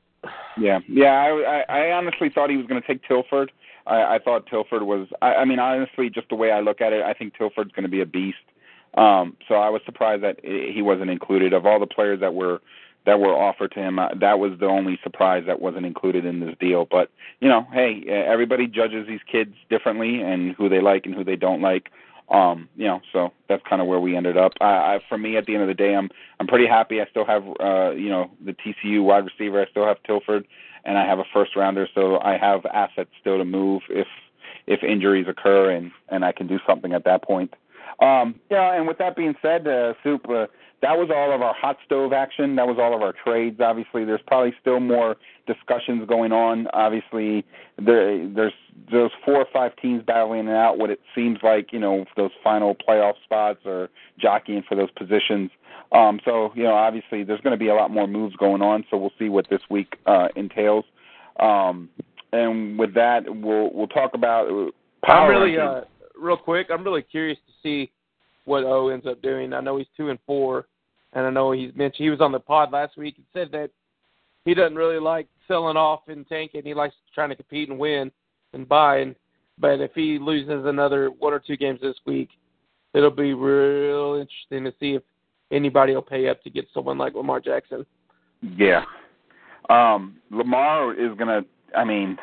Yeah. Yeah, I, I, I honestly thought he was going to take Tilford. I, I thought Tilford was – I mean, honestly, just the way I look at it, I think Tilford's going to be a beast. Um, so I was surprised that he wasn't included. Of all the players that were that were offered to him, that was the only surprise that wasn't included in this deal. But, you know, hey, everybody judges these kids differently and who they like and who they don't like. Um, you know, so that's kind of where we ended up. I, I, for me, at the end of the day, I'm I'm pretty happy. I still have, uh, you know, the T C U wide receiver. I still have Tilford, and I have a first rounder. So I have assets still to move if if injuries occur, and, and I can do something at that point. Um, yeah, and with that being said, uh, Soup, uh, that was all of our hot stove action. That was all of our trades. Obviously, there's probably still more discussions going on. Obviously, there, there's those four or five teams battling it out, what it seems like, you know, those final playoff spots or jockeying for those positions. Um, so, you know, obviously there's going to be a lot more moves going on, so we'll see what this week uh, entails. Um, and with that, we'll we'll talk about power. I'm really, uh, real quick, I'm really curious to see what O ends up doing. I know he's two and four, and I know he's mentioned he was on the pod last week and said that he doesn't really like selling off and tanking. He likes trying to compete and win and buying. But if he loses another one or two games this week, it'll be real interesting to see if anybody will pay up to get someone like Lamar Jackson. Yeah. Um, Lamar is going to, I mean,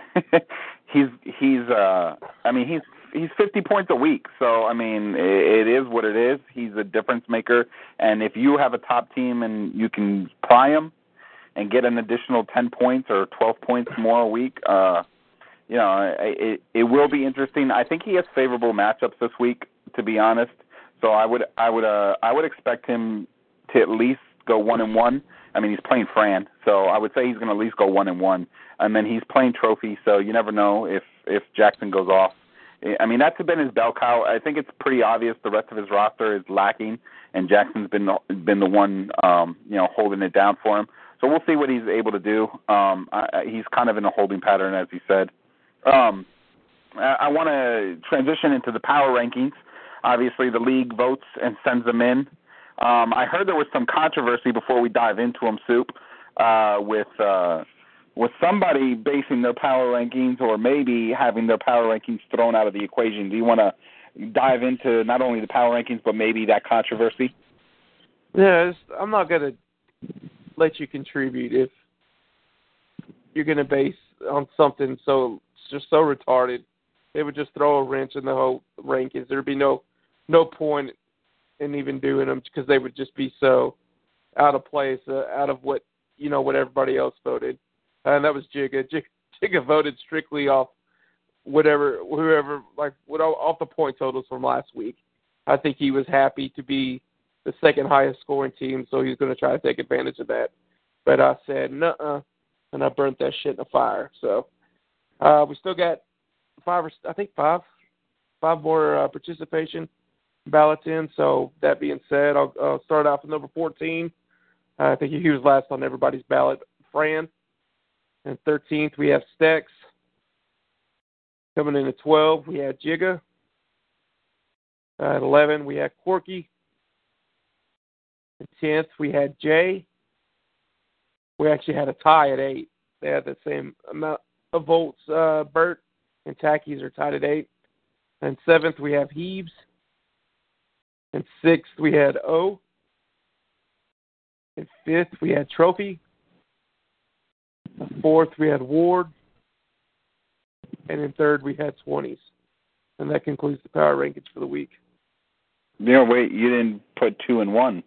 he's, he's, uh, I mean, he's, he's fifty points a week, so I mean it is what it is. He's a difference maker, and if you have a top team and you can pry him and get an additional ten points or twelve points more a week, uh, you know it it will be interesting. I think he has favorable matchups this week, to be honest. So I would I would uh, I would expect him to at least go one and one. I mean, he's playing Fran, so I would say he's going to at least go one and one, and then he's playing Trophy, so you never know if if Jackson goes off. I mean, that's been his bell cow. I think it's pretty obvious the rest of his roster is lacking, and Jackson's been the, been the one, um, you know, holding it down for him. So we'll see what he's able to do. Um, I, he's kind of in a holding pattern, as he said. Um, I, I want to transition into the power rankings. Obviously, the league votes and sends them in. Um, I heard there was some controversy before we dive into them, Soup, uh, with uh, – with somebody basing their power rankings or maybe having their power rankings thrown out of the equation. Do you want to dive into not only the power rankings but maybe that controversy? Yeah, I'm not going to let you contribute if you're going to base on something so just so retarded. They would just throw a wrench in the whole rankings. There'd be no no point in even doing them because they would just be so out of place, uh, out of what you know what everybody else voted. And that was Jigga. Jigga, Jigga voted strictly off whatever, whoever, like what off the point totals from last week. I think he was happy to be the second highest scoring team, so he was going to try to take advantage of that. But I said, nuh-uh, and I burnt that shit in the fire. So uh, we still got five, or, I think five, five more uh, participation ballots in. So that being said, I'll, I'll start off with number fourteen. Uh, I think he was last on everybody's ballot, Fran. And thirteenth, we have Stex. Coming in at twelve, we had Jigga. Uh, at eleven, we had Quirky. At tenth, we had Jay. We actually had a tie at eight. They had the same amount of votes. Uh, Burt and Tackies are tied at eight. And seventh, we have Hebes. And sixth, we had O. And fifth, we had Trophy. Fourth, we had Ward. And in third, we had Twenties. And that concludes the power rankings for the week. You know, wait, you didn't put two and one.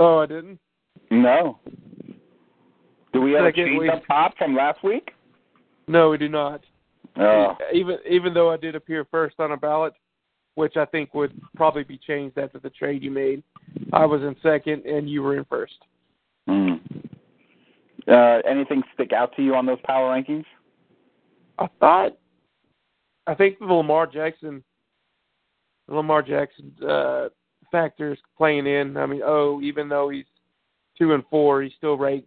Oh, I didn't? No. Do we have a change up top from last week? No, we do not. Oh. Even even though I did appear first on a ballot, which I think would probably be changed after the trade you made, I was in second and you were in first. Mm. Uh, anything stick out to you on those power rankings? I thought, I think the Lamar Jackson, the Lamar Jackson uh, factors playing in. I mean, oh, even though he's two and four, he's still ranked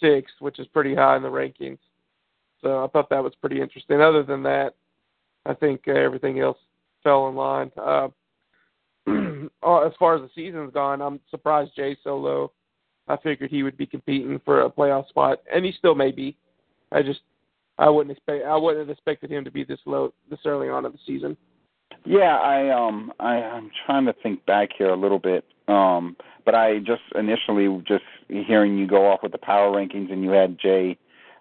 sixth, which is pretty high in the rankings. So I thought that was pretty interesting. Other than that, I think uh, everything else fell in line. Uh, as far as the season's gone, I'm surprised Jay's so low. I figured he would be competing for a playoff spot, and he still may be. I just, I wouldn't expect, I wouldn't have expected him to be this low this early on in the season. Yeah, I um, I, I'm trying to think back here a little bit, um, but I just initially just hearing you go off with the power rankings, and you had Jay,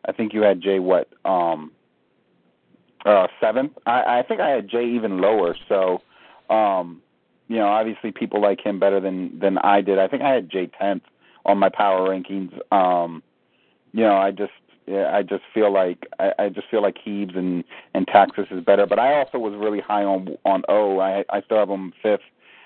I think you had Jay what, um, uh, seventh? I, I think I had Jay even lower. So, um, you know, obviously people like him better than than I did. I think I had Jay tenth. On my power rankings, um, you know, I just, yeah, I just feel like I, I just feel like Hebes and and Taxes is better. But I also was really high on on O. I, I still have him fifth,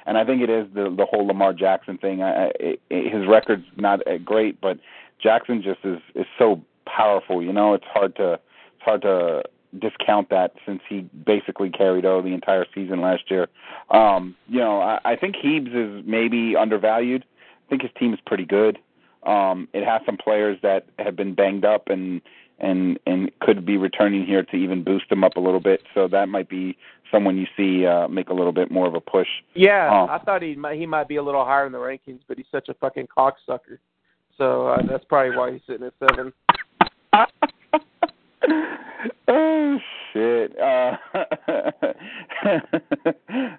and I think it is the the whole Lamar Jackson thing. I, I, it, his record's not great, but Jackson just is, is so powerful. You know, it's hard to it's hard to discount that since he basically carried O the entire season last year. Um, you know, I, I think Hebes is maybe undervalued. I think his team is pretty good. Um, it has some players that have been banged up and and and could be returning here to even boost them up a little bit. So that might be someone you see uh, make a little bit more of a push. Yeah, um, I thought he might, he might be a little higher in the rankings, but he's such a fucking cocksucker. So uh, that's probably why he's sitting at seven. Oh, shit. Uh,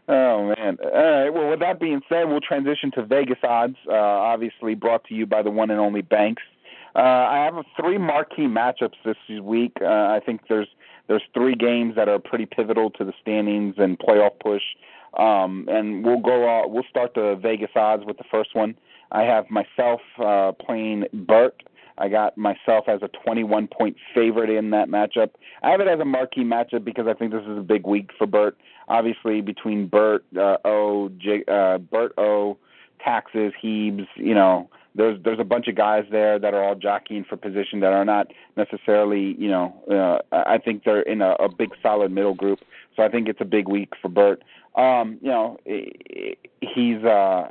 oh, man. All right. Well, with that being said, we'll transition to Vegas odds, uh, obviously brought to you by the one and only Banks. Uh, I have three marquee matchups this week. Uh, I think there's there's three games that are pretty pivotal to the standings and playoff push. Um, and we'll go. Uh, we'll start the Vegas odds with the first one. I have myself uh, playing Burt. I got myself as a twenty-one point favorite in that matchup. I have it as a marquee matchup because I think this is a big week for Burt. Obviously, between Burt, uh, O, J, uh, Burt O, Taxes, Hebes, you know, there's there's a bunch of guys there that are all jockeying for position that are not necessarily, you know, uh, I think they're in a, a big solid middle group. So I think it's a big week for Burt. Um, you know, he's uh,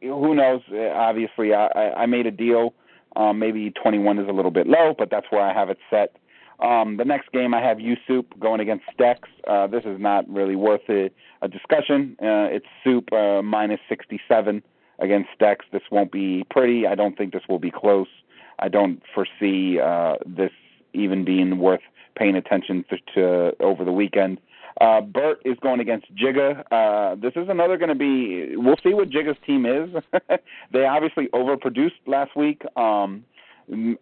who knows? Obviously, I, I made a deal. Um, maybe twenty-one is a little bit low, but that's where I have it set. Um, the next game I have U Soup going against Stex. Uh, this is not really worth a, a discussion. Uh, it's Soup uh, minus sixty-seven against Stex. This won't be pretty. I don't think this will be close. I don't foresee uh, this even being worth paying attention to, to over the weekend. Uh, Burt is going against Jigga. Uh, this is another going to be – we'll see what Jigga's team is. They obviously overproduced last week. Um,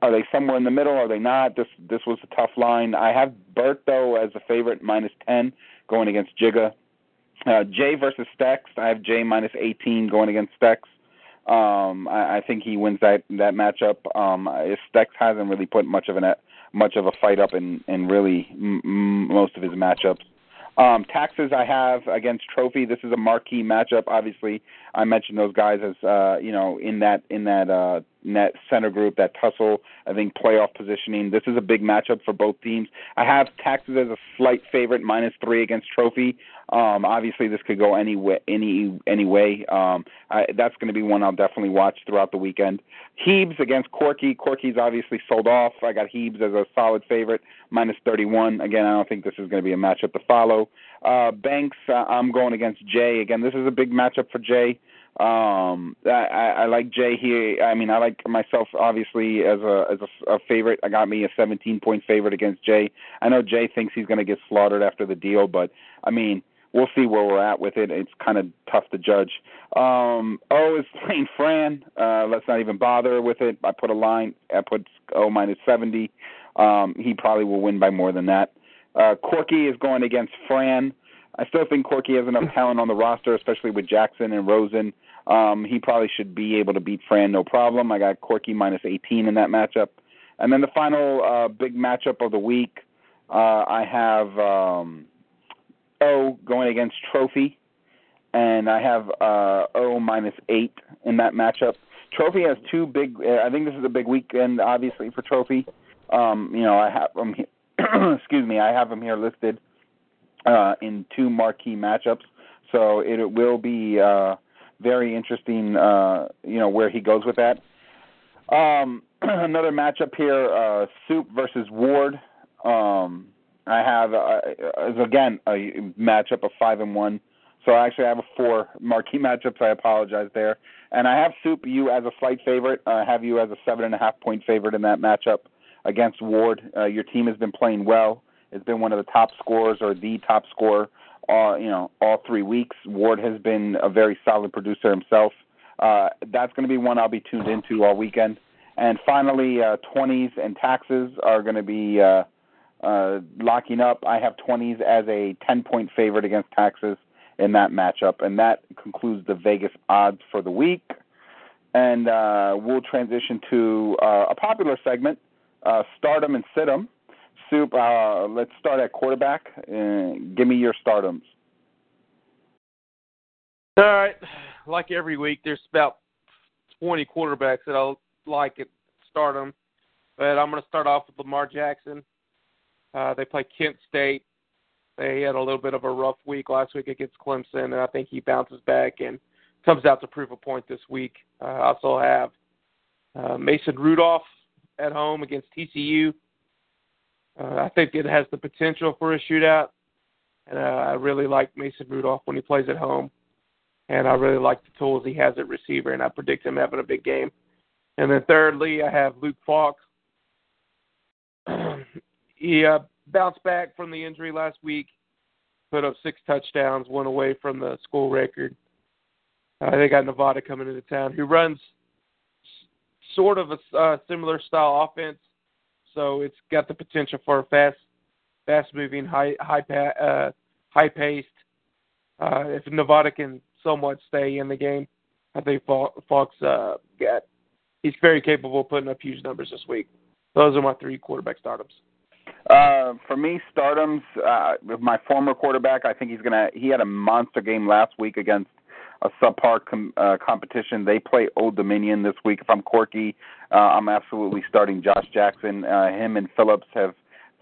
Are they somewhere in the middle? Are they not? This this was a tough line. I have Burt, though, as a favorite, minus ten, going against Jigga. Uh, Jay versus Stex. I have Jay minus eighteen going against Stex. Um, I, I think he wins that, that matchup. Um, Stex hasn't really put much of an much of a fight up in, in really m- m- most of his matchups. Um, taxes I have against Trophy. This is a marquee matchup. Obviously, I mentioned those guys as uh, you know in that in that uh, in that center group, that tussle. I think playoff positioning. This is a big matchup for both teams. I have Taxes as a slight favorite, minus three against Trophy. Um, obviously, this could go any way. Any any way. Um, I, that's going to be one I'll definitely watch throughout the weekend. Hebes against Quirky. Quirky's obviously sold off. I got Hebes as a solid favorite, minus thirty-one. Again, I don't think this is going to be a matchup to follow. Uh, Banks, uh, I'm going against Jay. Again, this is a big matchup for Jay. Um, I, I, I like Jay here. I mean, I like myself, obviously, as a as a, a favorite. I got me a seventeen-point favorite against Jay. I know Jay thinks he's going to get slaughtered after the deal, but, I mean, we'll see where we're at with it. It's kind of tough to judge. Um, O is playing Fran. Uh, let's not even bother with it. I put a line. I put O minus seventy. Um, he probably will win by more than that. Uh, Quirky is going against Fran. I still think Quirky has enough talent on the roster, especially with Jackson and Rosen. Um, he probably should be able to beat Fran, no problem. I got Quirky minus eighteen in that matchup. And then the final uh, big matchup of the week, uh, I have um, O going against Trophy, and I have uh, O minus eight in that matchup. Trophy has two big – I think this is a big weekend, obviously, for Trophy. Um, you know, I have um, – excuse me, I have him here listed uh, in two marquee matchups, so it, it will be uh, very interesting, uh, you know, where he goes with that. Um, another matchup here, uh, Soup versus Ward. Um, I have, uh, again, a matchup of five and one, so I actually have a four marquee matchups. I apologize there. And I have Soup, you as a slight favorite. I have you as a seven and a half point favorite in that matchup against Ward. Uh, your team has been playing well. It's been one of the top scorers or the top scorer, uh, you know, all three weeks. Ward has been a very solid producer himself. Uh, that's going to be one I'll be tuned into all weekend. And finally, uh, Twenties and Taxes are going to be uh, uh, locking up. I have Twenties as a ten-point favorite against Taxes in that matchup. And that concludes the Vegas odds for the week. And uh, we'll transition to uh, a popular segment, Uh, stardom and sit-em. Soup, uh, let's start at quarterback. Uh, give me your stardoms. All right. Like every week, there's about twenty quarterbacks that I like at stardom. But I'm going to start off with Lamar Jackson. Uh, they play Kent State. They had a little bit of a rough week last week against Clemson, and I think he bounces back and comes out to prove a point this week. Uh, I also have uh, Mason Rudolph at home against T C U. Uh, I think it has the potential for a shootout. And uh, I really like Mason Rudolph when he plays at home. And I really like the tools he has at receiver, and I predict him having a big game. And then thirdly, I have Luke Falk. he uh, bounced back from the injury last week, put up six touchdowns, one away from the school record. Uh, they got Nevada coming into town, who runs sort of a uh, similar style offense, so it's got the potential for a fast, fast-moving, high, high, pa- uh, high-paced. Uh, if Nevada can somewhat stay in the game, I think Fox uh, got. He's very capable of putting up huge numbers this week. Those are my three quarterback startups. Uh, for me, stardoms. Uh, my former quarterback, I think he's gonna. He had a monster game last week against a subpar com, uh, competition. They play Old Dominion this week. If I'm Quirky, uh, I'm absolutely starting Josh Jackson. Uh, him and Phillips have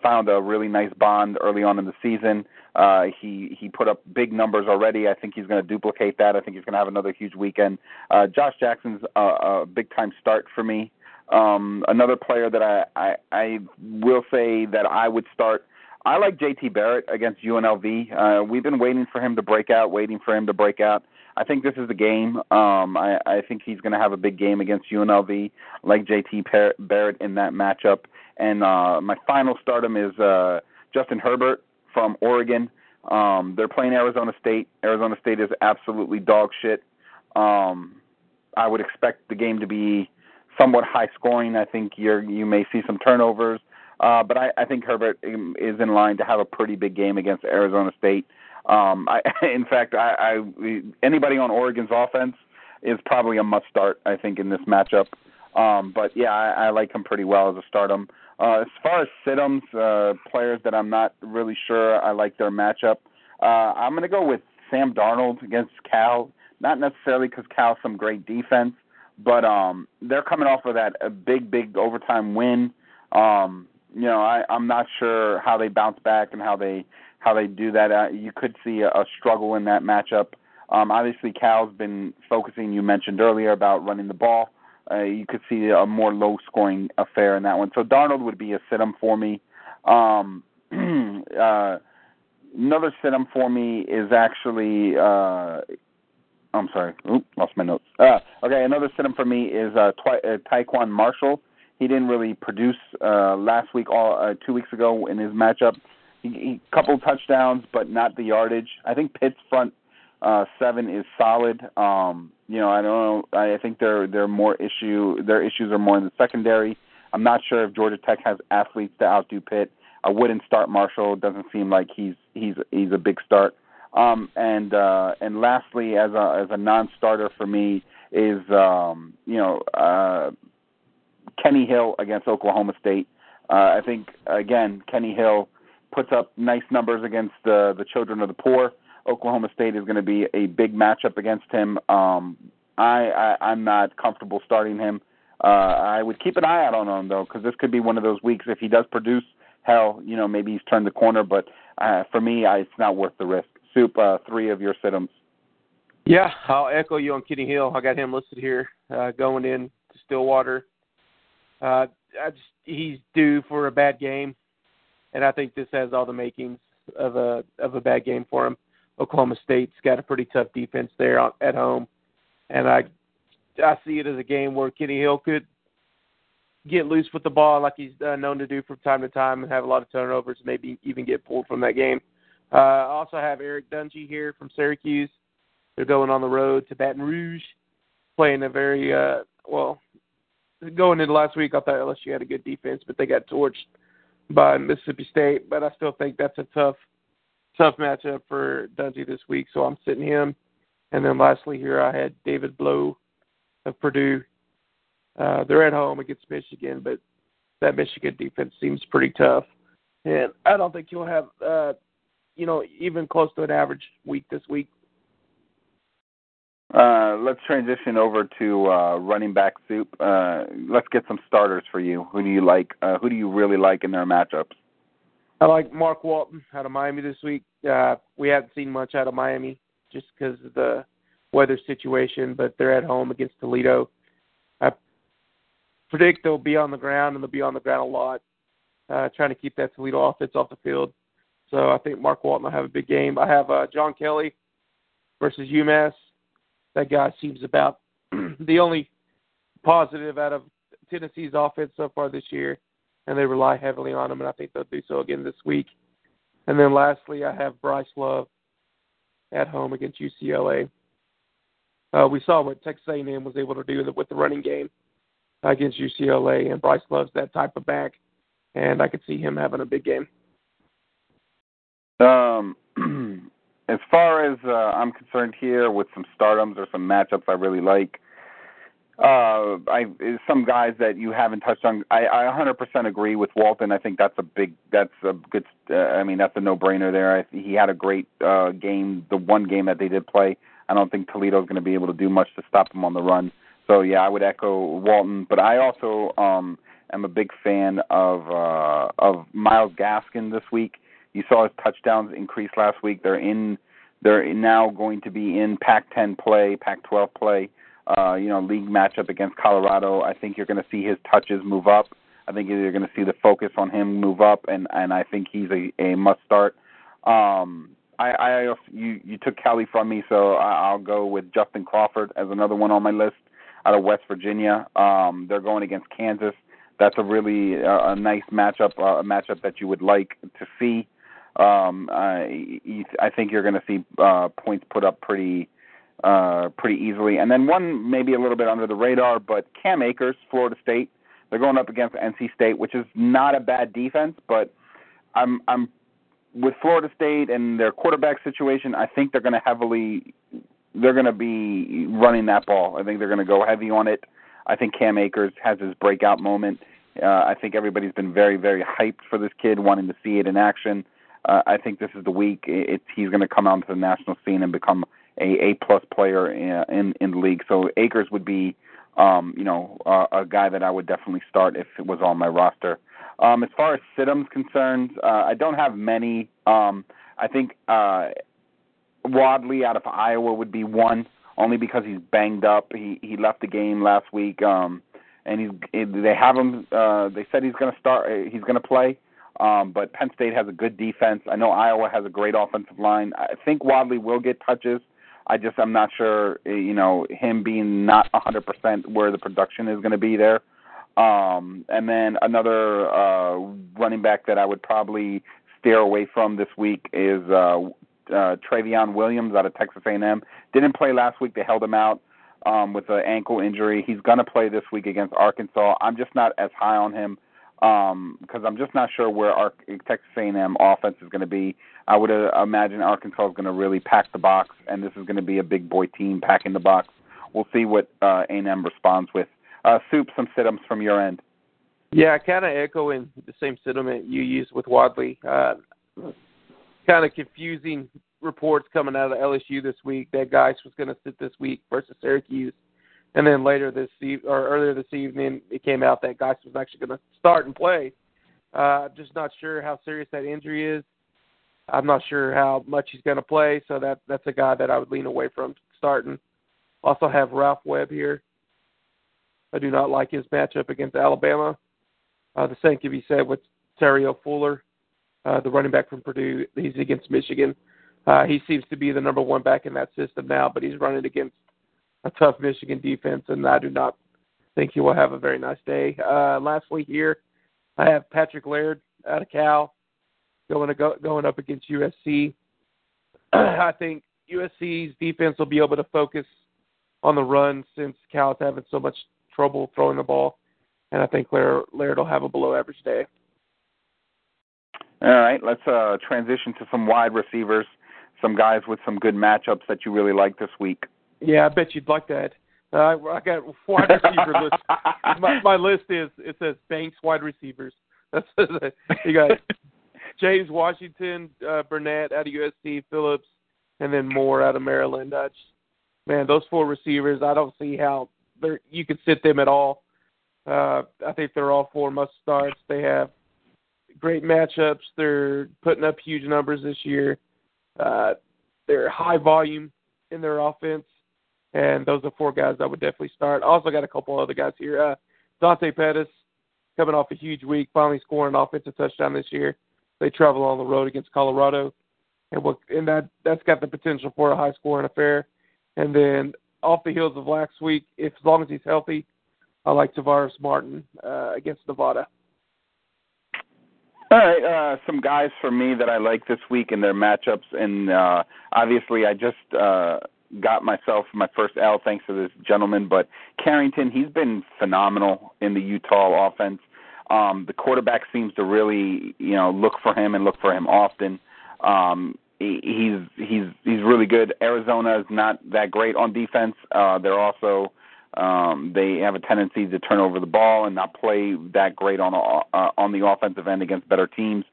found a really nice bond early on in the season. Uh, he, he put up big numbers already. I think he's going to duplicate that. I think he's going to have another huge weekend. Uh, Josh Jackson's a, a big-time start for me. Um, another player that I, I, I will say that I would start, I like J T Barrett against U N L V. Uh, we've been waiting for him to break out, waiting for him to break out. I think this is the game. Um, I, I think he's going to have a big game against U N L V, like J T Barrett in that matchup. And uh, my final stardom is uh, Justin Herbert from Oregon. Um, they're playing Arizona State. Arizona State is absolutely dog shit. Um, I would expect the game to be somewhat high scoring. I think you're, you may see some turnovers, uh, but I, I think Herbert is in line to have a pretty big game against Arizona State. Um, I, in fact, I, I, anybody on Oregon's offense is probably a must-start, I think, in this matchup. Um, but, yeah, I, I like him pretty well as a stardom. Uh, as far as sit-ems, uh, players that I'm not really sure I like their matchup, uh, I'm going to go with Sam Darnold against Cal, not necessarily because Cal's some great defense, but um, they're coming off of that a big, big overtime win. Um, you know, I, I'm not sure how they bounce back and how they how they do that. Uh, you could see a, a struggle in that matchup. Um, obviously, Cal's been focusing, you mentioned earlier, about running the ball. Uh, you could see a more low-scoring affair in that one. So Darnold would be a sit-em for me. Um, uh, another sit-em for me is actually uh, – I'm sorry. Oop, lost my notes. Uh, okay, another sit-em for me is uh, Twi- uh, Tyquan Marshall. He didn't really produce uh, last week, all, uh, two weeks ago in his matchup. A couple touchdowns, but not the yardage. I think Pitt's front uh, seven is solid. Um, you know, I don't know. I think they're, they're more issue. Their issues are more in the secondary. I'm not sure if Georgia Tech has athletes to outdo Pitt. I wouldn't start Marshall. It doesn't seem like he's he's he's a big start. Um, and uh, and lastly, as a as a non-starter for me is um, you know uh, Kenny Hill against Oklahoma State. Uh, I think again Kenny Hill puts up nice numbers against the, the children of the poor. Oklahoma State is going to be a big matchup against him. Um, I, I, I'm not comfortable starting him. Uh, I would keep an eye out on him, though, because this could be one of those weeks. If he does produce, hell, you know, maybe he's turned the corner. But uh, for me, I, it's not worth the risk. Soup, uh, three of your sit-ems. Yeah, I'll echo you on Kenny Hill. I got him listed here uh, going in to Stillwater. Uh, I just, he's due for a bad game. And I think this has all the makings of a of a bad game for him. Oklahoma State's got a pretty tough defense there at home, and I I see it as a game where Kenny Hill could get loose with the ball like he's known to do from time to time and have a lot of turnovers, maybe even get pulled from that game. Uh, I also have Eric Dungy here from Syracuse. They're going on the road to Baton Rouge, playing a very uh, well. Going into last week, I thought L S U had a good defense, but they got torched by Mississippi State, but I still think that's a tough, tough matchup for Dungy this week, so I'm sitting him. And then lastly here I had David Blow of Purdue. Uh, they're at home against Michigan, but that Michigan defense seems pretty tough. And I don't think you'll have, uh, you know, even close to an average week this week. Uh, let's transition over to uh, running back soup. Uh, let's get some starters for you. Who do you like? Uh, who do you really like in their matchups? I like Mark Walton out of Miami this week. Uh, we haven't seen much out of Miami just because of the weather situation, but they're at home against Toledo. I predict they'll be on the ground, and they'll be on the ground a lot, uh, trying to keep that Toledo offense off the field. So I think Mark Walton will have a big game. I have uh, John Kelly versus UMass. That guy seems about the only positive out of Tennessee's offense so far this year, and they rely heavily on him, and I think they'll do so again this week. And then lastly, I have Bryce Love at home against U C L A. Uh, we saw what Texas A and M was able to do with the running game against U C L A, and Bryce Love's that type of back, and I could see him having a big game. Um. As far as uh, I'm concerned here with some stardoms or some matchups I really like, uh, I some guys that you haven't touched on, I, I one hundred percent agree with Walton. I think that's a big – that's a good uh, – I mean, that's a no-brainer there. I, he had a great uh, game, the one game that they did play. I don't think Toledo's going to be able to do much to stop him on the run. So, yeah, I would echo Walton. But I also um, am a big fan of uh, of Myles Gaskin this week. You saw his touchdowns increase last week. They're in. They're now going to be in Pac ten play, Pac twelve play. Uh, you know, league matchup against Colorado. I think you're going to see his touches move up. I think you're going to see the focus on him move up, and, and I think he's a, a must start. Um, I, I also, you you took Kelly from me, so I'll go with Justin Crawford as another one on my list out of West Virginia. Um, they're going against Kansas. That's a really uh, a nice matchup, uh, a matchup that you would like to see. Um, I, I think you're going to see uh, points put up pretty uh, pretty easily. And then one maybe a little bit under the radar, but Cam Akers, Florida State. They're going up against N C State, which is not a bad defense, but I'm I'm with Florida State and their quarterback situation, I think they're going to heavily they're going to be running that ball. I think they're going to go heavy on it. I think Cam Akers has his breakout moment. Uh, I think everybody's been very, very hyped for this kid, wanting to see it in action. Uh, I think this is the week it, it, he's going to come onto the national scene and become a A-plus player in, in, in the league. So Akers would be, um, you know, uh, a guy that I would definitely start if it was on my roster. Um, as far as Sidham's concerned, uh, I don't have many. Um, I think uh, Wadley out of Iowa would be one, only because he's banged up. He he left the game last week, um, and he's they have him. Uh, they said he's going to start. He's going to play. Um, but Penn State has a good defense. I know Iowa has a great offensive line. I think Wadley will get touches. I just I'm not sure. You know, him being not one hundred percent where the production is going to be there. Um, and then another uh, running back that I would probably steer away from this week is uh, uh, Trevion Williams out of Texas A and M. Didn't play last week. They held him out um, with an ankle injury. He's going to play this week against Arkansas. I'm just not as high on him because um, I'm just not sure where our Texas A and M offense is going to be. I would uh, imagine Arkansas is going to really pack the box, and this is going to be a big boy team packing the box. We'll see what uh, A and M responds with. Uh, Soup, some sit-ups from your end. Yeah, kind of echoing the same sentiment you used with Wadley. Uh, kind of confusing reports coming out of L S U this week that Geis was going to sit this week versus Syracuse, and then later this e- or earlier this evening it came out that Geis was actually going to start and play. Uh, just not sure how serious that injury is. I'm not sure how much he's going to play, so that that's a guy that I would lean away from starting. Also have Ralph Webb here. I do not like his matchup against Alabama. Uh, the same can be said with Terrio Fuller, uh, the running back from Purdue. He's against Michigan. Uh, he seems to be the number one back in that system now, but he's running against a tough Michigan defense, and I do not think he will have a very nice day. Uh, lastly here, I have Patrick Laird out of Cal going, to go, going up against U S C. I think U S C's defense will be able to focus on the run since Cal is having so much trouble throwing the ball, and I think Laird, Laird will have a below-average day. All right, let's uh, transition to some wide receivers, some guys with some good matchups that you really like this week. Yeah, I bet you'd like that. Uh, I got wide receiver list. My, my list is, it says Banks wide receivers. That's you got James Washington, uh, Burnett out of U S C, Phillips, and then Moore out of Maryland. Uh, just, man, those four receivers, I don't see how They're, you can sit them at all. Uh, I think they're all four must-starts. They have great matchups. They're putting up huge numbers this year. Uh, they're high volume in their offense, and those are four guys I would definitely start. Also got a couple other guys here. Uh, Dante Pettis coming off a huge week, finally scoring an offensive touchdown this year. They travel on the road against Colorado, and, we'll, and that, that's got the potential for a high-scoring affair. And then off the heels of last week, if, as long as he's healthy, I like Tavares Martin uh, against Nevada. All right, uh, some guys for me that I like this week in their matchups, and uh, obviously I just uh, got myself my first L thanks to this gentleman, but Carrington, he's been phenomenal in the Utah offense. Um, the quarterback seems to really, you know, look for him and look for him often. Um He's he's he's really good. Arizona is not that great on defense. Uh, they're also um, they have a tendency to turn over the ball and not play that great on uh, on the offensive end against better teams.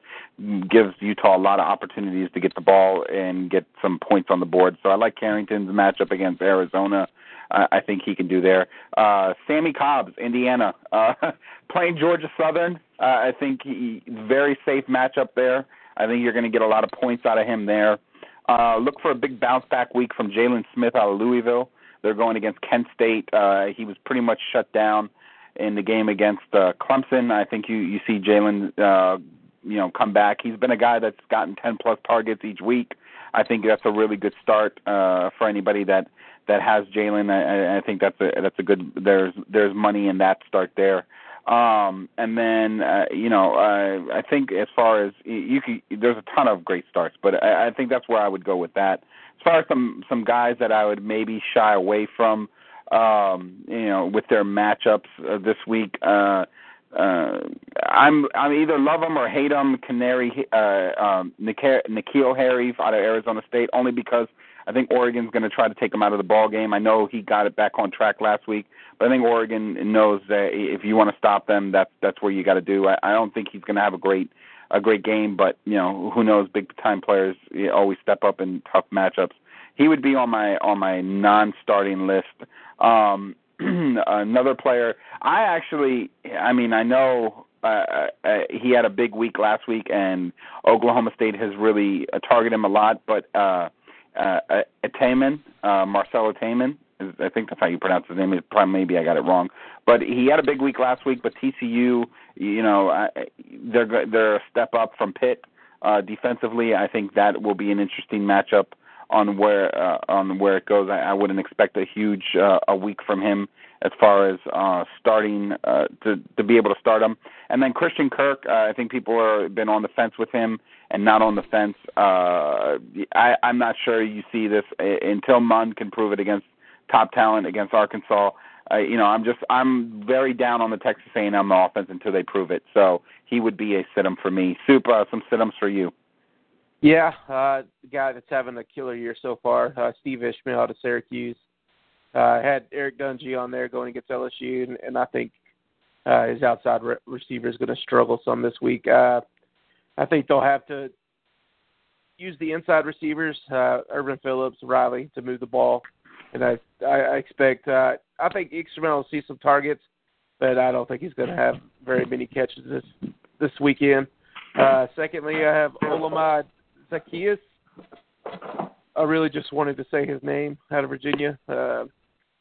Gives Utah a lot of opportunities to get the ball and get some points on the board. So I like Carrington's matchup against Arizona. Uh, I think he can do there. Uh, Sammy Cobbs, Indiana, uh, playing Georgia Southern. Uh, I think he, very safe matchup there. I think you're going to get a lot of points out of him there. Uh, look for a big bounce-back week from Jalen Smith out of Louisville. They're going against Kent State. Uh, he was pretty much shut down in the game against uh, Clemson. I think you, you see Jalen uh, you know, come back. He's been a guy that's gotten ten-plus targets each week. I think that's a really good start uh, for anybody that, that has Jalen. I, I think that's a, that's a good – there's there's money in that start there. Um, and then, uh, you know, uh, I think as far as you, you could, there's a ton of great starts, but I, I think that's where I would go with that. as far as some, some guys that I would maybe shy away from, um, you know, with their matchups uh, this week, uh, uh, I'm I'm either love them or hate them. Canary, uh, um, N'Keal Harry out of Arizona State, only because I think Oregon's going to try to take him out of the ball game. I know he got it back on track last week, but I think Oregon knows that if you want to stop them, that's that's where you got to do. I, I don't think he's going to have a great a great game, but you know who knows? Big time players you know, always step up in tough matchups. He would be on my on my non-starting list. Um, another player, I actually, I mean, I know. Uh, uh, he had a big week last week, and Oklahoma State has really uh, targeted him a lot. But uh, uh, Ahmmon, uh, Marcelo Ahmmon, I think that's how you pronounce his name. Probably, maybe I got it wrong. But he had a big week last week. But T C U, you know, I, they're they're a step up from Pitt uh, defensively. I think that will be an interesting matchup on where uh, on where it goes. I, I wouldn't expect a huge uh, a week from him as far as uh, starting uh, to to be able to start him. And then Christian Kirk, uh, I think people are been on the fence with him and not on the fence. Uh, I, I'm not sure you see this until Munn can prove it against top talent against Arkansas. Uh, you know, I'm just I'm very down on the Texas A and M offense until they prove it. So he would be a sit-em for me. Soup, uh, some sit-ems for you. Yeah, uh, the guy that's having a killer year so far, uh, Steve Ishmael out of Syracuse. Uh, had Eric Dungey on there going against L S U, and, and I think uh, his outside re- receiver is going to struggle some this week. Uh, I think they'll have to use the inside receivers, uh, Urban Phillips, Riley, to move the ball. And I, I expect uh, – I think Ishmael will see some targets, but I don't think he's going to have very many catches this this weekend. Uh, secondly, I have Olamide Zaccheaus. I really just wanted to say his name out of Virginia. Uh,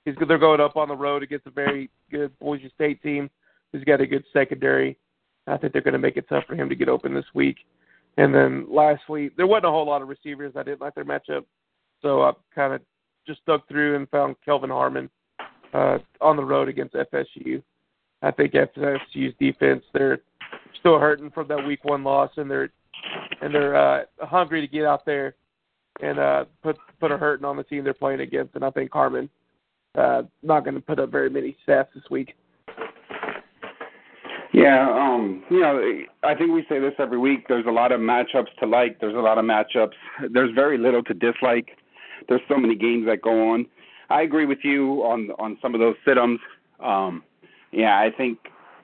he's they're going up on the road against a very good Boise State team who's got a good secondary. I think they're going to make it tough for him to get open this week. And then lastly, there wasn't a whole lot of receivers. I didn't like their matchup, so I kind of just dug through and found Kelvin Harmon uh, on the road against F S U. I think F S U's defense, they're still hurting from that week one loss, and they're and they're uh, hungry to get out there and uh, put put a hurting on the team they're playing against. And I think Harmon uh, not going to put up very many stats this week. Yeah, um, you know, I think we say this every week. There's a lot of matchups to like. There's a lot of matchups. There's very little to dislike. There's so many games that go on. I agree with you on on some of those sit-ems. Um, yeah, I think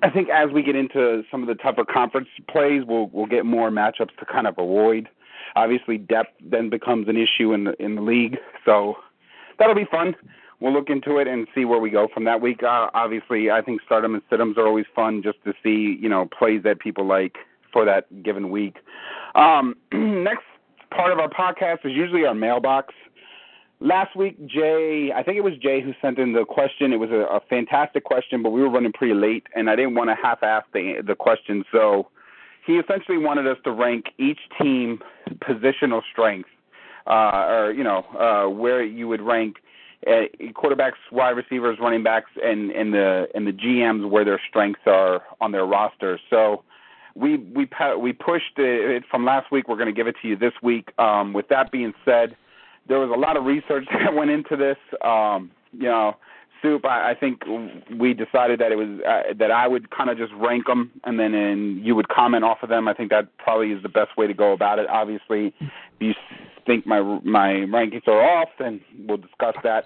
I think as we get into some of the tougher conference plays, we'll we'll get more matchups to kind of avoid. Obviously, depth then becomes an issue in the in the league, so that'll be fun. We'll look into it and see where we go from that week. Uh, obviously, I think stardom and sit-ems are always fun just to see, you know, plays that people like for that given week. Um, next part of our podcast is usually our mailbox. Last week, Jay, I think it was Jay who sent in the question. It was a, a fantastic question, but we were running pretty late, and I didn't want to half-ass the, the question. So he essentially wanted us to rank each team positional strength, uh, or, you know, uh, where you would rank uh, quarterbacks, wide receivers, running backs, and, and, the, and the G Ms where their strengths are on their roster. So we, we, we pushed it from last week. We're going to give it to you this week. Um, with that being said, there was a lot of research that went into this. Um, you know, Soup, I, I think we decided that it was uh, that I would kind of just rank them, and then and you would comment off of them. I think that probably is the best way to go about it. Obviously, if you think my my rankings are off, then we'll discuss that.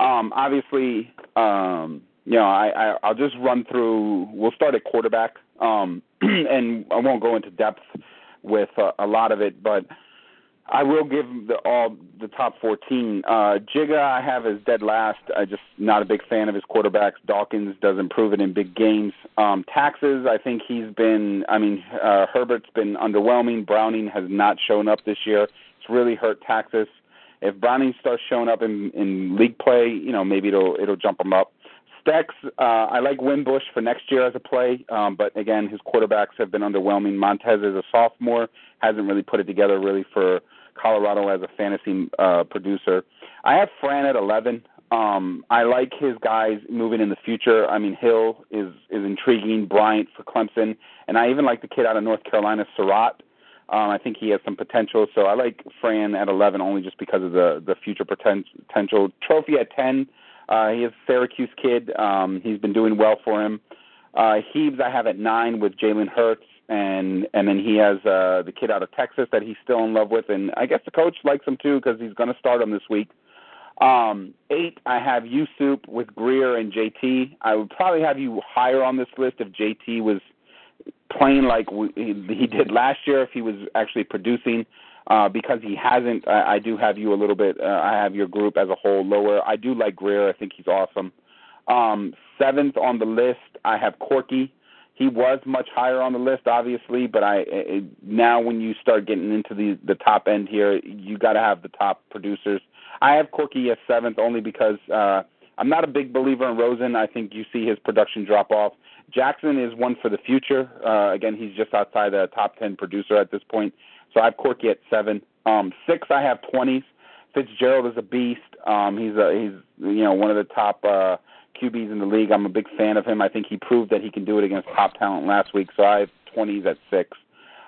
Um, obviously, um, you know, I, I, I'll just run through. We'll start at quarterback, um, and I won't go into depth with uh, a lot of it, but I will give the, all the top fourteen. Uh, Jigga I have is dead last. I just not a big fan of his quarterbacks. Dawkins doesn't prove it in big games. Um, Taxes, I think he's been, I mean, uh, Herbert's been underwhelming. Browning has not shown up this year. It's really hurt Taxes. If Browning starts showing up in, in league play, you know, maybe it'll it'll jump him up. Stex, uh, I like Wimbush for next year as a play, um, but, again, his quarterbacks have been underwhelming. Montez is a sophomore, hasn't really put it together really for Colorado as a fantasy uh, producer. I have Fran at eleven. Um, I like his guys moving in the future. I mean, Hill is, is intriguing, Bryant for Clemson, and I even like the kid out of North Carolina, Surratt. Um, I think he has some potential. So I like Fran at eleven only just because of the, the future potential. Trophy at ten. Uh, he is a Syracuse kid. Um, he's been doing well for him. Uh, Hebes I have at nine with Jalen Hurts, and and then he has uh, the kid out of Texas that he's still in love with, and I guess the coach likes him too because he's going to start him this week. Um, eight, I have Yusuf with Greer and J T. I would probably have you higher on this list if J T was playing like we, he did last year, if he was actually producing. Uh, because he hasn't, I, I do have you a little bit. Uh, I have your group as a whole lower. I do like Greer. I think he's awesome. Um, seventh on the list, I have Quirky. He was much higher on the list, obviously, but I it, now when you start getting into the, the top end here, you got to have the top producers. I have Quirky as seventh only because uh, I'm not a big believer in Rosen. I think you see his production drop off. Jackson is one for the future. Uh, again, he's just outside the top ten producer at this point. So I have Quirky at seven. Um, six, I have twenties. Fitzgerald is a beast. Um, he's a, he's you know one of the top uh, Q Bs in the league. I'm a big fan of him. I think he proved that he can do it against top talent last week. So I have twenties at six.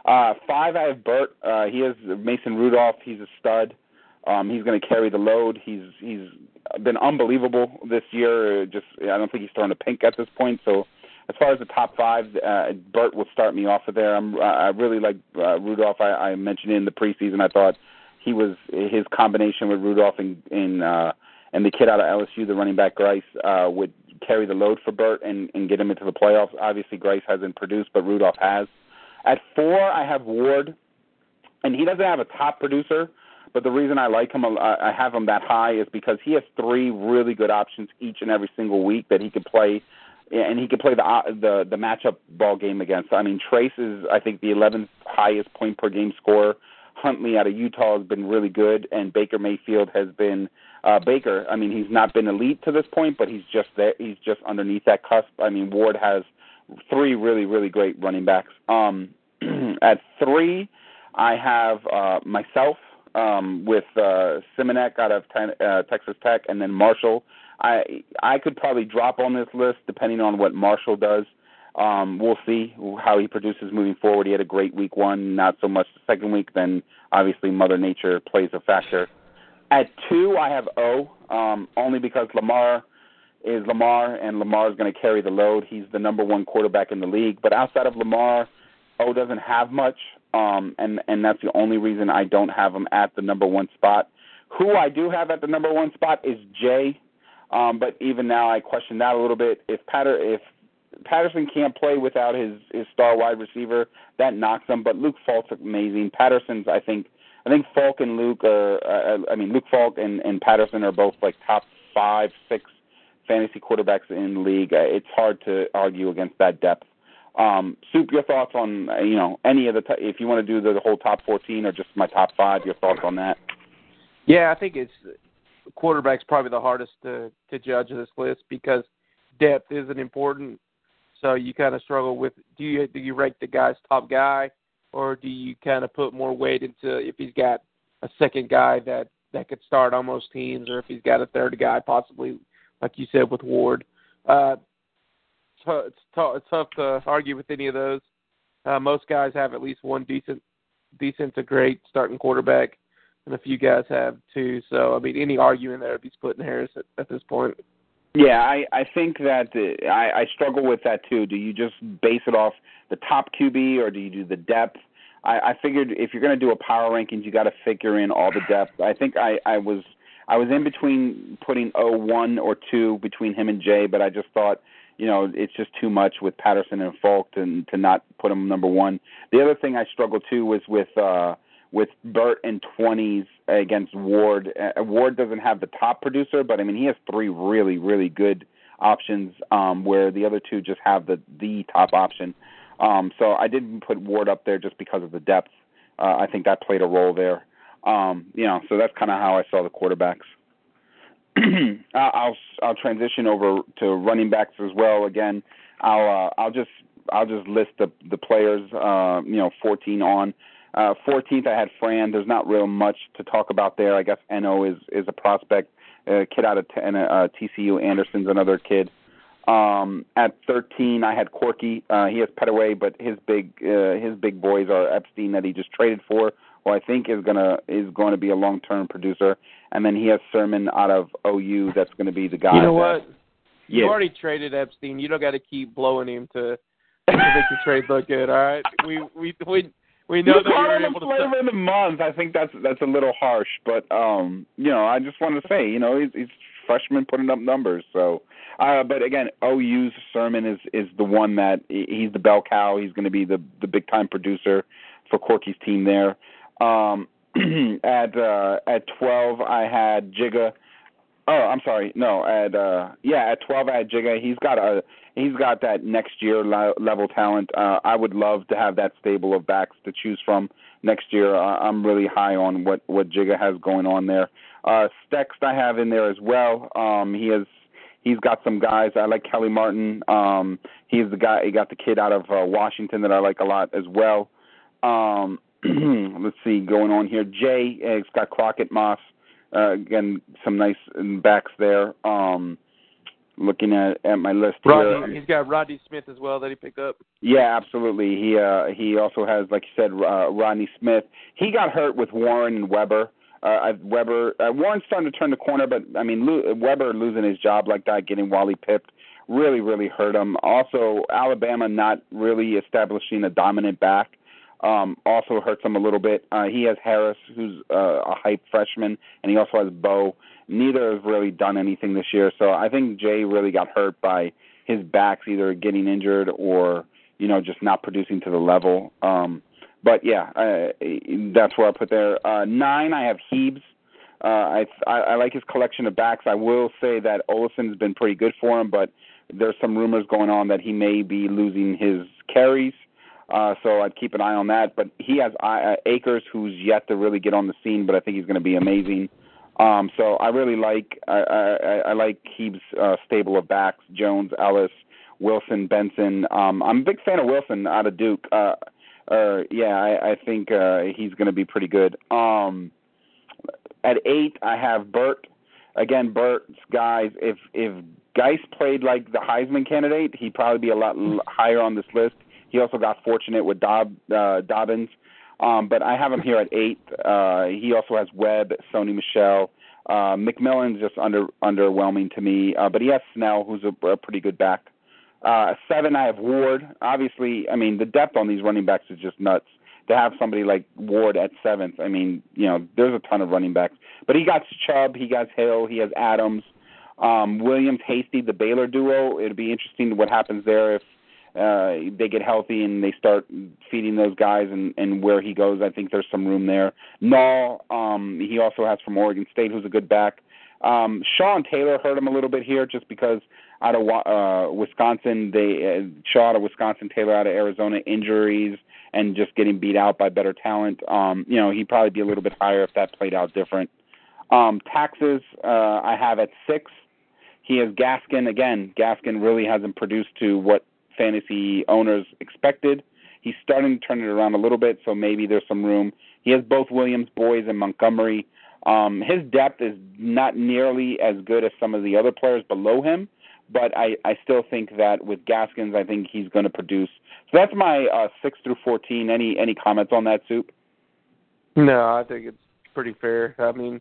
Uh, five, I have Burt. Uh, he has Mason Rudolph. He's a stud. Um, he's going to carry the load. He's he's been unbelievable this year. Just I don't think he's throwing a pink at this point. So. As far as the top five, uh, Burt will start me off of there. I'm, I really like uh, Rudolph. I, I mentioned it in the preseason. I thought he was his combination with Rudolph and and, uh, and the kid out of L S U, the running back Grice, uh, would carry the load for Burt and, and get him into the playoffs. Obviously, Grice hasn't produced, but Rudolph has. At four, I have Ward, and he doesn't have a top producer, but the reason I like him, I have him that high, is because he has three really good options each and every single week that he could play. And he could play the, the the matchup ball game against. I mean, Trace is, I think, the eleventh highest point per game scorer. Huntley out of Utah has been really good, and Baker Mayfield has been uh, Baker. I mean, he's not been elite to this point, but he's just there. He's just underneath that cusp. I mean, Ward has three really, really great running backs. Um, at three, I have uh, myself um, with uh, Simonek out of ten, uh, Texas Tech, and then Marshall. I I could probably drop on this list depending on what Marshall does. Um, we'll see how he produces moving forward. He had a great week one, not so much the second week. Then obviously Mother Nature plays a factor. At two, I have O, um, only because Lamar is Lamar, and Lamar is going to carry the load. He's the number one quarterback in the league. But outside of Lamar, O doesn't have much, um, and, and that's the only reason I don't have him at the number one spot. Who I do have at the number one spot is Jay. Um, but even now, I question that a little bit. If, Patter- if Patterson can't play without his, his star wide receiver, that knocks him. But Luke Falk's amazing. Patterson's, I think, I think Falk and Luke are, uh, I mean, Luke Falk and, and Patterson are both like top five, six fantasy quarterbacks in the league. It's hard to argue against that depth. Um, Soup, your thoughts on you know any of the t- if you want to do the, the whole top fourteen or just my top five, your thoughts on that? Yeah, I think it's. Quarterback's probably the hardest to, to judge this list because depth isn't important. So you kind of struggle with do you do you rank the guy's top guy, or do you kind of put more weight into if he's got a second guy that, that could start on most teams, or if he's got a third guy possibly, like you said with Ward. Uh, t- it's, t- it's tough to argue with any of those. Uh, most guys have at least one decent decent to great starting quarterback. And a few guys have, too. So, I mean, any argument there would be splitting hairs at, at this point. Yeah, I, I think that the, I, I struggle with that, too. Do you just base it off the top Q B or do you do the depth? I, I figured if you're going to do a power rankings, you got to figure in all the depth. I think I, I was I was in between putting oh one or two between him and Jay, but I just thought, you know, it's just too much with Patterson and Falk to, to not put him number one. The other thing I struggled, too, was with uh, – with Burt and twenties against Ward. Uh, Ward doesn't have the top producer, but, I mean, he has three really, really good options um, where the other two just have the, the top option. Um, so I didn't put Ward up there just because of the depth. Uh, I think that played a role there. Um, you know, so that's kind of how I saw the quarterbacks. I'll I'll transition over to running backs as well. Again, I'll uh, I'll just I'll just list the the players. Uh, you know, fourteen on. Uh, fourteenth, I had Fran. There's not real much to talk about there. I guess N O is, is a prospect, a kid out of t- and a, uh, T C U. Anderson's another kid. Um, at thirteen, I had Quirky. Uh, he has Pettaway, but his big uh, his big boys are Epstein that he just traded for, who I think is gonna is going to be a long term producer, and then he has Sermon out of O U. That's going to be the guy. You know what? You yeah. already traded Epstein. You don't got to keep blowing him to, to make the trade look good. All right, we we we we know you that you're able to. Flavor of the month. I think that's that's a little harsh, but um, you know, I just want to say, you know, he's. he's freshman putting up numbers, so uh, but again, O U's Sermon is, is the one that he's the bell cow. He's going to be the, the big time producer for Corky's team there. Um, at uh, at twelve, I had Jigga. Oh, I'm sorry, no, at uh, yeah, at twelve, I had Jigga. He's got a he's got that next year level talent. Uh, I would love to have that stable of backs to choose from next year. Uh, I'm really high on what what Jigga has going on there. Uh, Stex I have in there as well. Um, he has, he's got some guys. I like Kelly Martin. Um, he's the guy. He got the kid out of uh, Washington that I like a lot as well. Um, let's see going on here. Jay, it's got Crockett Moss. Uh, again, some nice backs there. Um, looking at, at my list Rodney, here. He's got Rodney Smith as well that he picked up. Yeah, absolutely. He uh, he also has, like you said, uh, Rodney Smith. He got hurt with Warren and Weber. Uh, Weber uh, Warren's starting to turn the corner, but, I mean, Lo- Weber losing his job like that, getting Wally pipped, really, really hurt him. Also, Alabama not really establishing a dominant back um, also hurts him a little bit. Uh, he has Harris, who's uh, a hype freshman, and he also has Bo. Neither has really done anything this year, so I think Jay really got hurt by his backs either getting injured or, you know, just not producing to the level. Um But, yeah, uh, that's where I put there. Uh, nine, I have Hebes. Uh, I, I I like his collection of backs. I will say that Olison's been pretty good for him, but there's some rumors going on that he may be losing his carries, uh, so I'd keep an eye on that. But he has uh, Akers, who's yet to really get on the scene, but I think he's going to be amazing. Um, so I really like I, I, I like Hebes' uh, stable of backs, Jones, Ellis, Wilson, Benson. Um, I'm a big fan of Wilson out of Duke. Uh Uh, yeah, I, I think uh, he's going to be pretty good. Um, at eight, I have Burt. Again, Burt's guys, if if Geis played like the Heisman candidate, he'd probably be a lot l- higher on this list. He also got fortunate with Dob, uh, Dobbins. Um, but I have him here at eight. Uh, he also has Webb, Sony Michelle. Uh, McMillan's just under underwhelming to me. Uh, but he has Snell, who's a, a pretty good back. Uh, seven, I have Ward. Obviously, I mean, the depth on these running backs is just nuts. To have somebody like Ward at seventh, I mean, you know, there's a ton of running backs. But he got Chubb, he got Hill, he has Adams, um, Williams, Hasty, the Baylor duo. It'll be interesting what happens there if uh, they get healthy and they start feeding those guys and, and where he goes. I think there's some room there. Nall, um, he also has from Oregon State, who's a good back. Um, Sean Taylor hurt him a little bit here just because out of uh, Wisconsin, they uh, Shaw out of Wisconsin, Taylor out of Arizona, injuries and just getting beat out by better talent. Um, you know, he'd probably be a little bit higher if that played out different. Um, taxes, uh, I have at six. He has Gaskin. Again, Gaskin really hasn't produced to what fantasy owners expected. He's starting to turn it around a little bit, so maybe there's some room. He has both Williams boys and Montgomery. Um, his depth is not nearly as good as some of the other players below him, but I, I still think that with Gaskins, I think he's going to produce. So that's my uh, six through fourteen. Any any comments on that, Soup? No, I think it's pretty fair. I mean,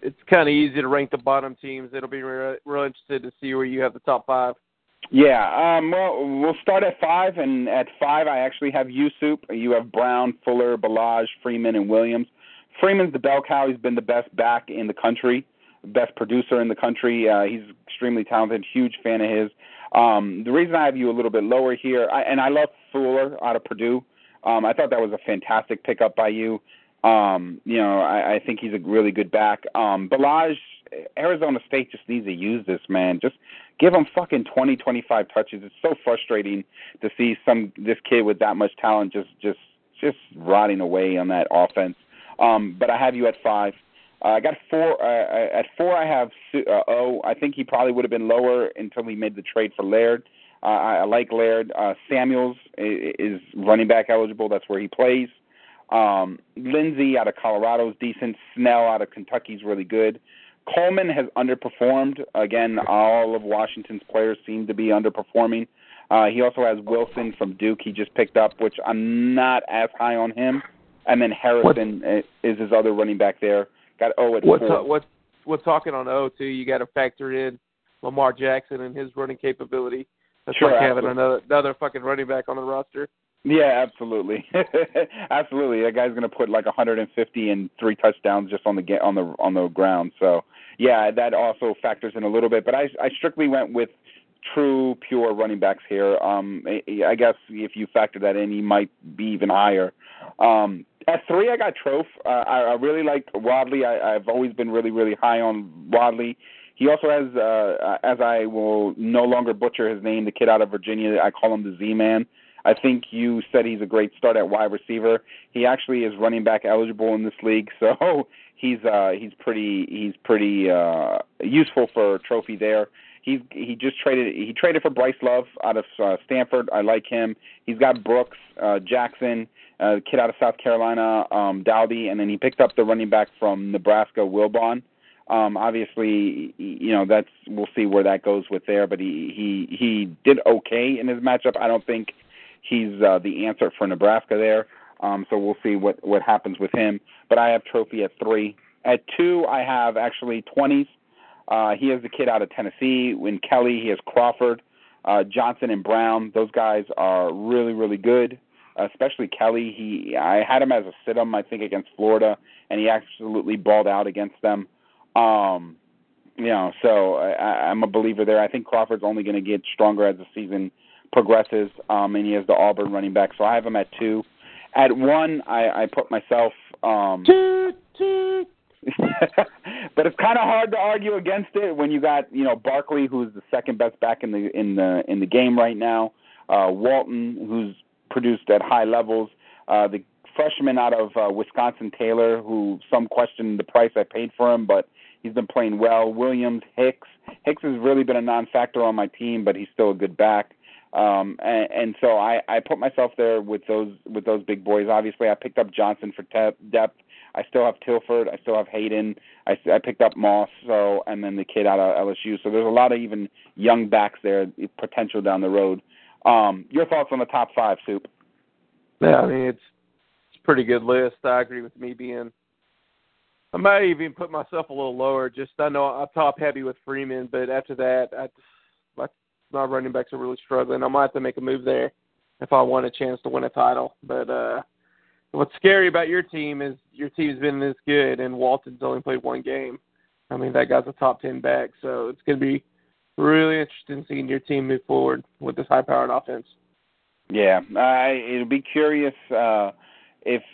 it's kind of easy to rank the bottom teams. It'll be real, real interested to see where you have the top five. Yeah, um, well, we'll start at five, and at five, I actually have you, Soup. You have Brown, Fuller, Ballage, Freeman, and Williams. Freeman's the bell cow. He's been the best back in the country, best producer in the country. Uh, he's extremely talented, huge fan of his. Um, the reason I have you a little bit lower here, I, and I love Fuller out of Purdue. Um, I thought that was a fantastic pickup by you. Um, you know, I, I think he's a really good back. Um, Ballage, Arizona State just needs to use this, man. Just give him fucking twenty, twenty-five touches. It's so frustrating to see some this kid with that much talent just, just, just rotting away on that offense. Um, but I have you at five. Uh, I got four. Uh, at four, I have uh, O. I think he probably would have been lower until he made the trade for Laird. Uh, I, I like Laird. Uh, Samuels is running back eligible. That's where he plays. Um, Lindsey out of Colorado is decent. Snell out of Kentucky is really good. Coleman has underperformed. Again, all of Washington's players seem to be underperforming. Uh, he also has Wilson from Duke he just picked up, which I'm not as high on him. And then Harrison what? is his other running back there. Got O at what's four. What, what's talking on O, too, you got to factor in Lamar Jackson and his running capability. That's sure, like having another, another fucking running back on the roster. Yeah, absolutely, absolutely. That guy's gonna put like one hundred fifty and three touchdowns just on the on the on the ground. So yeah, that also factors in a little bit. But I, I strictly went with true pure running backs here. Um, I guess if you factor that in, he might be even higher. Um, at three, I got Trophy. Uh, I, I really like Wadley. I, I've always been really really high on Wadley. He also has, uh, as I will no longer butcher his name, the kid out of Virginia. I call him the Z-Man. I think you said he's a great start at wide receiver. He actually is running back eligible in this league, so he's uh, he's pretty he's pretty uh, useful for Trophy there. He's he just traded he traded for Bryce Love out of uh, Stanford. I like him. He's got Brooks, uh, Jackson, uh, kid out of South Carolina, um, Dowdy, and then he picked up the running back from Nebraska, Wilbon. Um, obviously, you know, that's we'll see where that goes with there. But he he, he did okay in his matchup. I don't think he's uh, the answer for Nebraska there, um, so we'll see what, what happens with him. But I have Trophy at three. At two, I have actually Twenties. Uh, he has the kid out of Tennessee. When Kelly, he has Crawford, uh, Johnson, and Brown. Those guys are really, really good, especially Kelly. He I had him as a sit-em, I think, against Florida, and he absolutely balled out against them. Um, you know, so I, I'm a believer there. I think Crawford's only going to get stronger as the season progresses, um, and he has the Auburn running back, so I have him at two. At one, I, I put myself. Um, toot, toot. But it's kind of hard to argue against it when you got you know Barkley, who's the second best back in the in the in the game right now. Uh, Walton, who's produced at high levels. Uh, the freshman out of uh, Wisconsin, Taylor, who some questioned the price I paid for him, but he's been playing well. Williams, Hicks. Hicks has really been a non-factor on my team, but he's still a good back. Um, and, and so I, I put myself there with those with those big boys. Obviously, I picked up Johnson for te- depth. I still have Tilford. I still have Hayden. I, I picked up Moss. So and then the kid out of L S U. So there's a lot of even young backs there, potential down the road. Um, your thoughts on the top five, Soup? Yeah, I mean it's it's a pretty good list. I agree with me being. I might even put myself a little lower. Just I know I'm top heavy with Freeman, but after that, I. My running backs are really struggling. I might have to make a move there if I want a chance to win a title. But uh, what's scary about your team is your team's been this good, and Walton's only played one game. I mean, that guy's a top ten back, so it's going to be really interesting seeing your team move forward with this high-powered offense. Yeah, I, it'll be curious uh, if –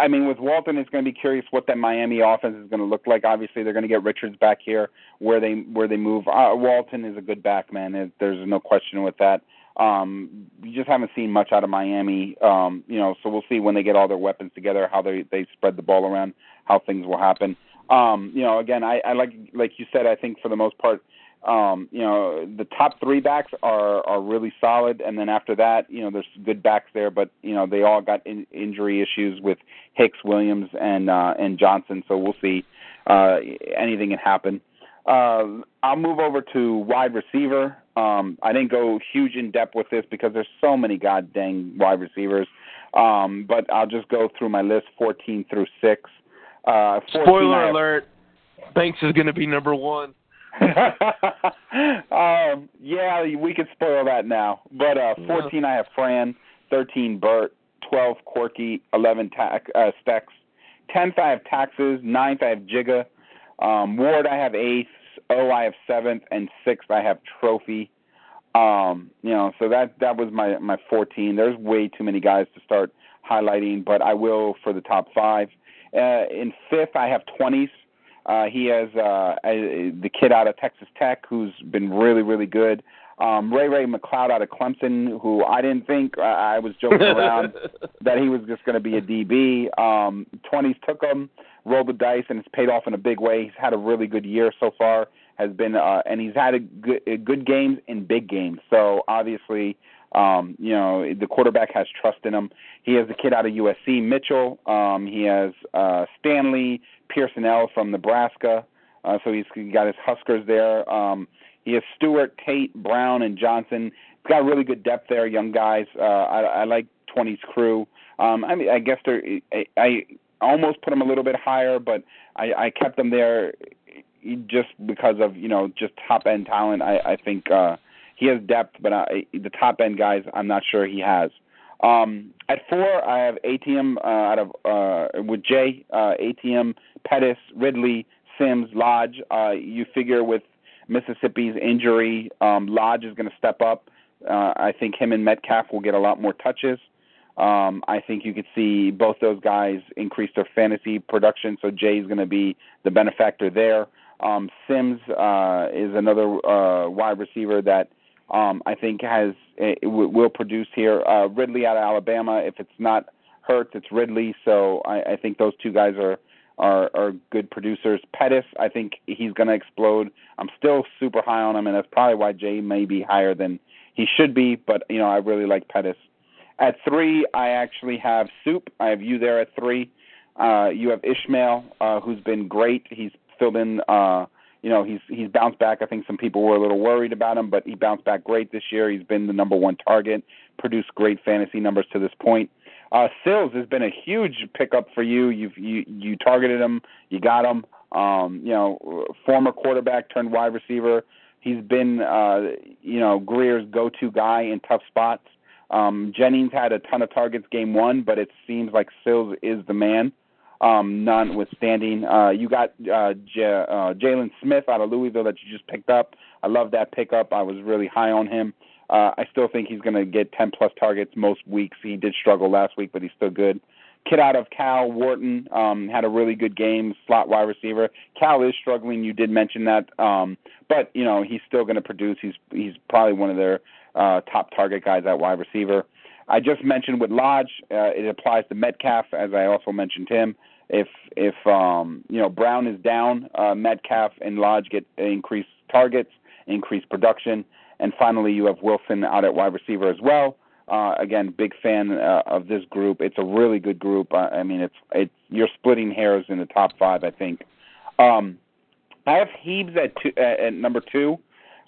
I mean, with Walton, it's going to be curious what that Miami offense is going to look like. Obviously, they're going to get Richards back here. Where they where they move, uh, Walton is a good back, man. There's no question with that. Um, you just haven't seen much out of Miami, um, you know. So we'll see when they get all their weapons together, how they, they spread the ball around, how things will happen. Um, you know, again, I, I like like you said, I think for the most part, um, you know, the top three backs are, are really solid, and then after that, you know, there's good backs there, but you know, they all got in, injury issues with Hicks, Williams, and uh, and Johnson. So we'll see. Uh, anything can happen. Uh, I'll move over to wide receiver. Um, I didn't go huge in depth with this because there's so many god dang wide receivers. Um, but I'll just go through my list, fourteen through six. Uh, fourteen, Spoiler have... alert, Banks is going to be number one. um, yeah, we could spoil that now. But uh, fourteen, yeah. I have Fran, thirteen, Burt, twelve, Quirky, eleven, ta- uh, Stex, tenth, I have Taxes, ninth, I have Jigga. Um, Ward, I have eighth. O, I have seventh, and sixth, I have Trophy. Um, you know, so that that was my my fourteen. There's way too many guys to start highlighting, but I will for the top five. Uh, in fifth, I have Twenties. Uh, he has uh, a, the kid out of Texas Tech, who's been really really good. Um, Ray Ray McLeod out of Clemson, who I didn't think uh, I was joking around that he was just going to be a D B. Um, Twenties took him. Rolled the dice, and it's paid off in a big way. He's had a really good year so far, has been, uh, and he's had a good, a good games and big games. So, obviously, um, you know, the quarterback has trust in him. He has the kid out of U S C, Mitchell. Um, he has uh, Stanley, Pearsonell from Nebraska, uh, so he's he got his Huskers there. Um, he has Stewart, Tate, Brown, and Johnson. He's got really good depth there, young guys. Uh, I, I like Twenties crew. Um, I mean, I guess they're I, I almost put them a little bit higher, but I, I kept them there just because of you know just top end talent. I, I think uh, he has depth, but I, the top end guys, I'm not sure he has. Um, at four, I have A T M uh, out of uh, with Jay, uh, A T M, Pettis, Ridley, Sims, Lodge. Uh, you figure with Mississippi's injury, um, Lodge is going to step up. Uh, I think him and Metcalf will get a lot more touches. Um, I think you could see both those guys increase their fantasy production, so Jay's going to be the benefactor there. Um, Sims uh, is another uh, wide receiver that Um, I think has it will produce here. Uh, Ridley out of Alabama. If it's not Hurts, it's Ridley. So I, I think those two guys are, are are good producers. Pettis, I think he's going to explode. I'm still super high on him, and that's probably why Jay may be higher than he should be. But you know, I really like Pettis. At three, I actually have Soup. I have you there at three. Uh, you have Ishmael, uh, who's been great. He's filled in. Uh, You know, he's he's bounced back. I think some people were a little worried about him, but he bounced back great this year. He's been the number one target, produced great fantasy numbers to this point. Uh, Sills has been a huge pickup for you. You've, you you targeted him. You got him. Um, you know, former quarterback turned wide receiver. He's been, uh, you know, Greer's go-to guy in tough spots. Um, Jennings had a ton of targets game one, but it seems like Sills is the man. Um, notwithstanding, uh, you got uh, J- uh, Jalen Smith out of Louisville that you just picked up. I love that pickup. I was really high on him. Uh, I still think he's going to get ten-plus targets most weeks. He did struggle last week, but he's still good. Kid out of Cal, Wharton, um, had a really good game, slot wide receiver. Cal is struggling. You did mention that. Um, but, you know, he's still going to produce. He's he's probably one of their uh, top target guys at wide receiver. I just mentioned with Lodge, uh, it applies to Metcalf, as I also mentioned him. If if um, you know Brown is down, uh, Metcalf and Lodge get increased targets, increased production, and finally you have Wilson out at wide receiver as well. Uh, again, big fan uh, of this group. It's a really good group. I, I mean, it's it's you're splitting hairs in the top five, I think. Um, I have Hebes at two, uh, at number two.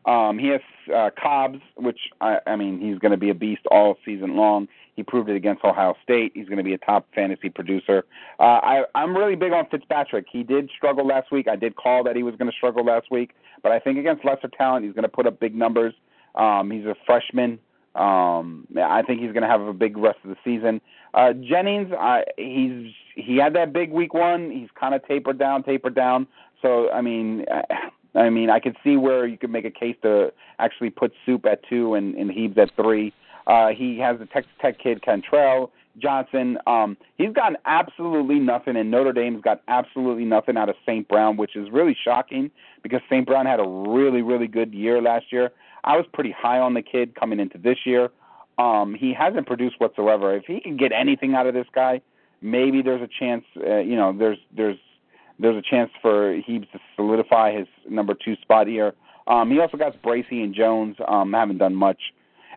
Um, he has uh, Cobbs, which I, I mean, he's going to be a beast all season long. He proved it against Ohio State. He's going to be a top fantasy producer. Uh, I, I'm really big on Fitzpatrick. He did struggle last week. I did call that he was going to struggle last week, but I think against lesser talent, he's going to put up big numbers. Um, he's a freshman. Um, I think he's going to have a big rest of the season. Uh, Jennings, I, he's he had that big week one. He's kind of tapered down, tapered down. So I mean, I, I mean, I could see where you could make a case to actually put Soup at two and, and Hebes at three. Uh, he has the Texas Tech kid, Cantrell Johnson. Um, he's gotten absolutely nothing, and Notre Dame's got absolutely nothing out of Saint Brown, which is really shocking because Saint Brown had a really, really good year last year. I was pretty high on the kid coming into this year. Um, he hasn't produced whatsoever. If he can get anything out of this guy, maybe there's a chance. Uh, you know, there's there's there's a chance for Hebes to solidify his number two spot here. Um, he also got Bracey and Jones. Um, haven't done much.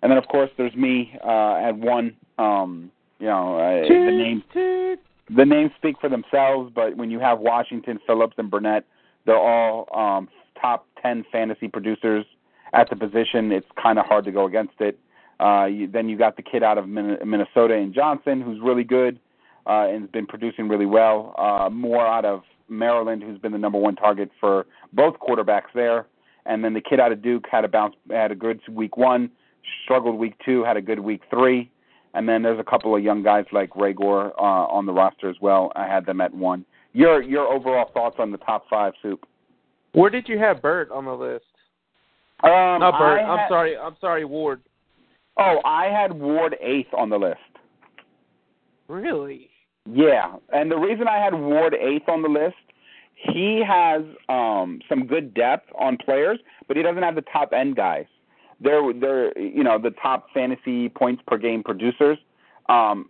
And then, of course, there's me uh, at one. Um, you know, uh, toot, the names toot. the names speak for themselves. But when you have Washington, Phillips, and Burnett, they're all um, top ten fantasy producers at the position. It's kind of hard to go against it. Uh, you, then you got the kid out of Min- Minnesota and Johnson, who's really good uh, and has been producing really well. Uh, Moore out of Maryland, who's been the number one target for both quarterbacks there. And then the kid out of Duke had a bounce, had a good week one. Struggled week two, had a good week three, and then there's a couple of young guys like Ray Gore uh, on the roster as well. I had them at one. Your your overall thoughts on the top five, Soup? Where did you have Burt on the list? Um, Not Burt. Had, I'm sorry. I'm sorry, Ward. Oh, I had Ward eighth on the list. Really? Yeah, and the reason I had Ward eighth on the list, he has um, some good depth on players, but he doesn't have the top end guys. They're, they're, you know, the top fantasy points per game producers. Um,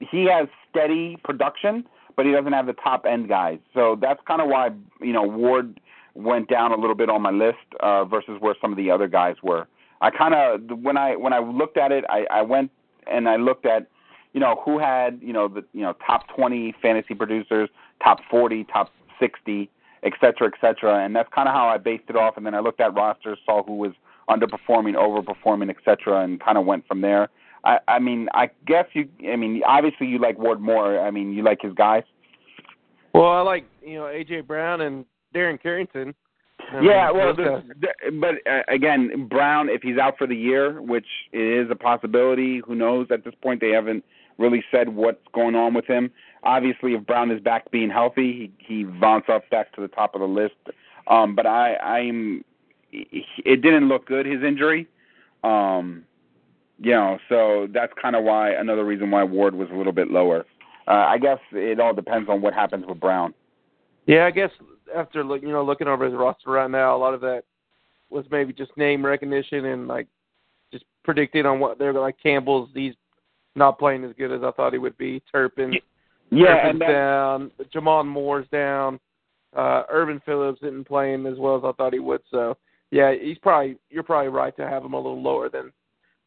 he has steady production, but he doesn't have the top end guys. So that's kind of why, you know, Ward went down a little bit on my list uh, versus where some of the other guys were. I kind of when I when I looked at it, I, I went and I looked at, you know, who had, you know, the you know top twenty fantasy producers, top forty, top sixty, et cetera, et cetera. And that's kind of how I based it off. And then I looked at rosters, saw who was underperforming, overperforming, et cetera, and kind of went from there. I, I mean, I guess you – I mean, obviously you like Ward more. I mean, you like his guys. Well, I like, you know, A J. Brown and Darren Carrington. Um, yeah, well, the, the, but uh, again, Brown, if he's out for the year, which is a possibility, who knows? At this point, they haven't really said what's going on with him. Obviously, if Brown is back being healthy, he, he vaunts up back to the top of the list. Um, but I, I'm, it didn't look good, his injury. Um, you know, so that's kind of why, another reason why Ward was a little bit lower. Uh, I guess it all depends on what happens with Brown. Yeah, I guess after look, you know, looking over his roster right now, a lot of that was maybe just name recognition and like just predicting on what they're like. Campbell's, he's not playing as good as I thought he would be. Turpin, yeah, Turpin's and down. Jamon Moore's down. Uh, Irvin Phillips didn't play him as well as I thought he would. So yeah, he's probably you're probably right to have him a little lower than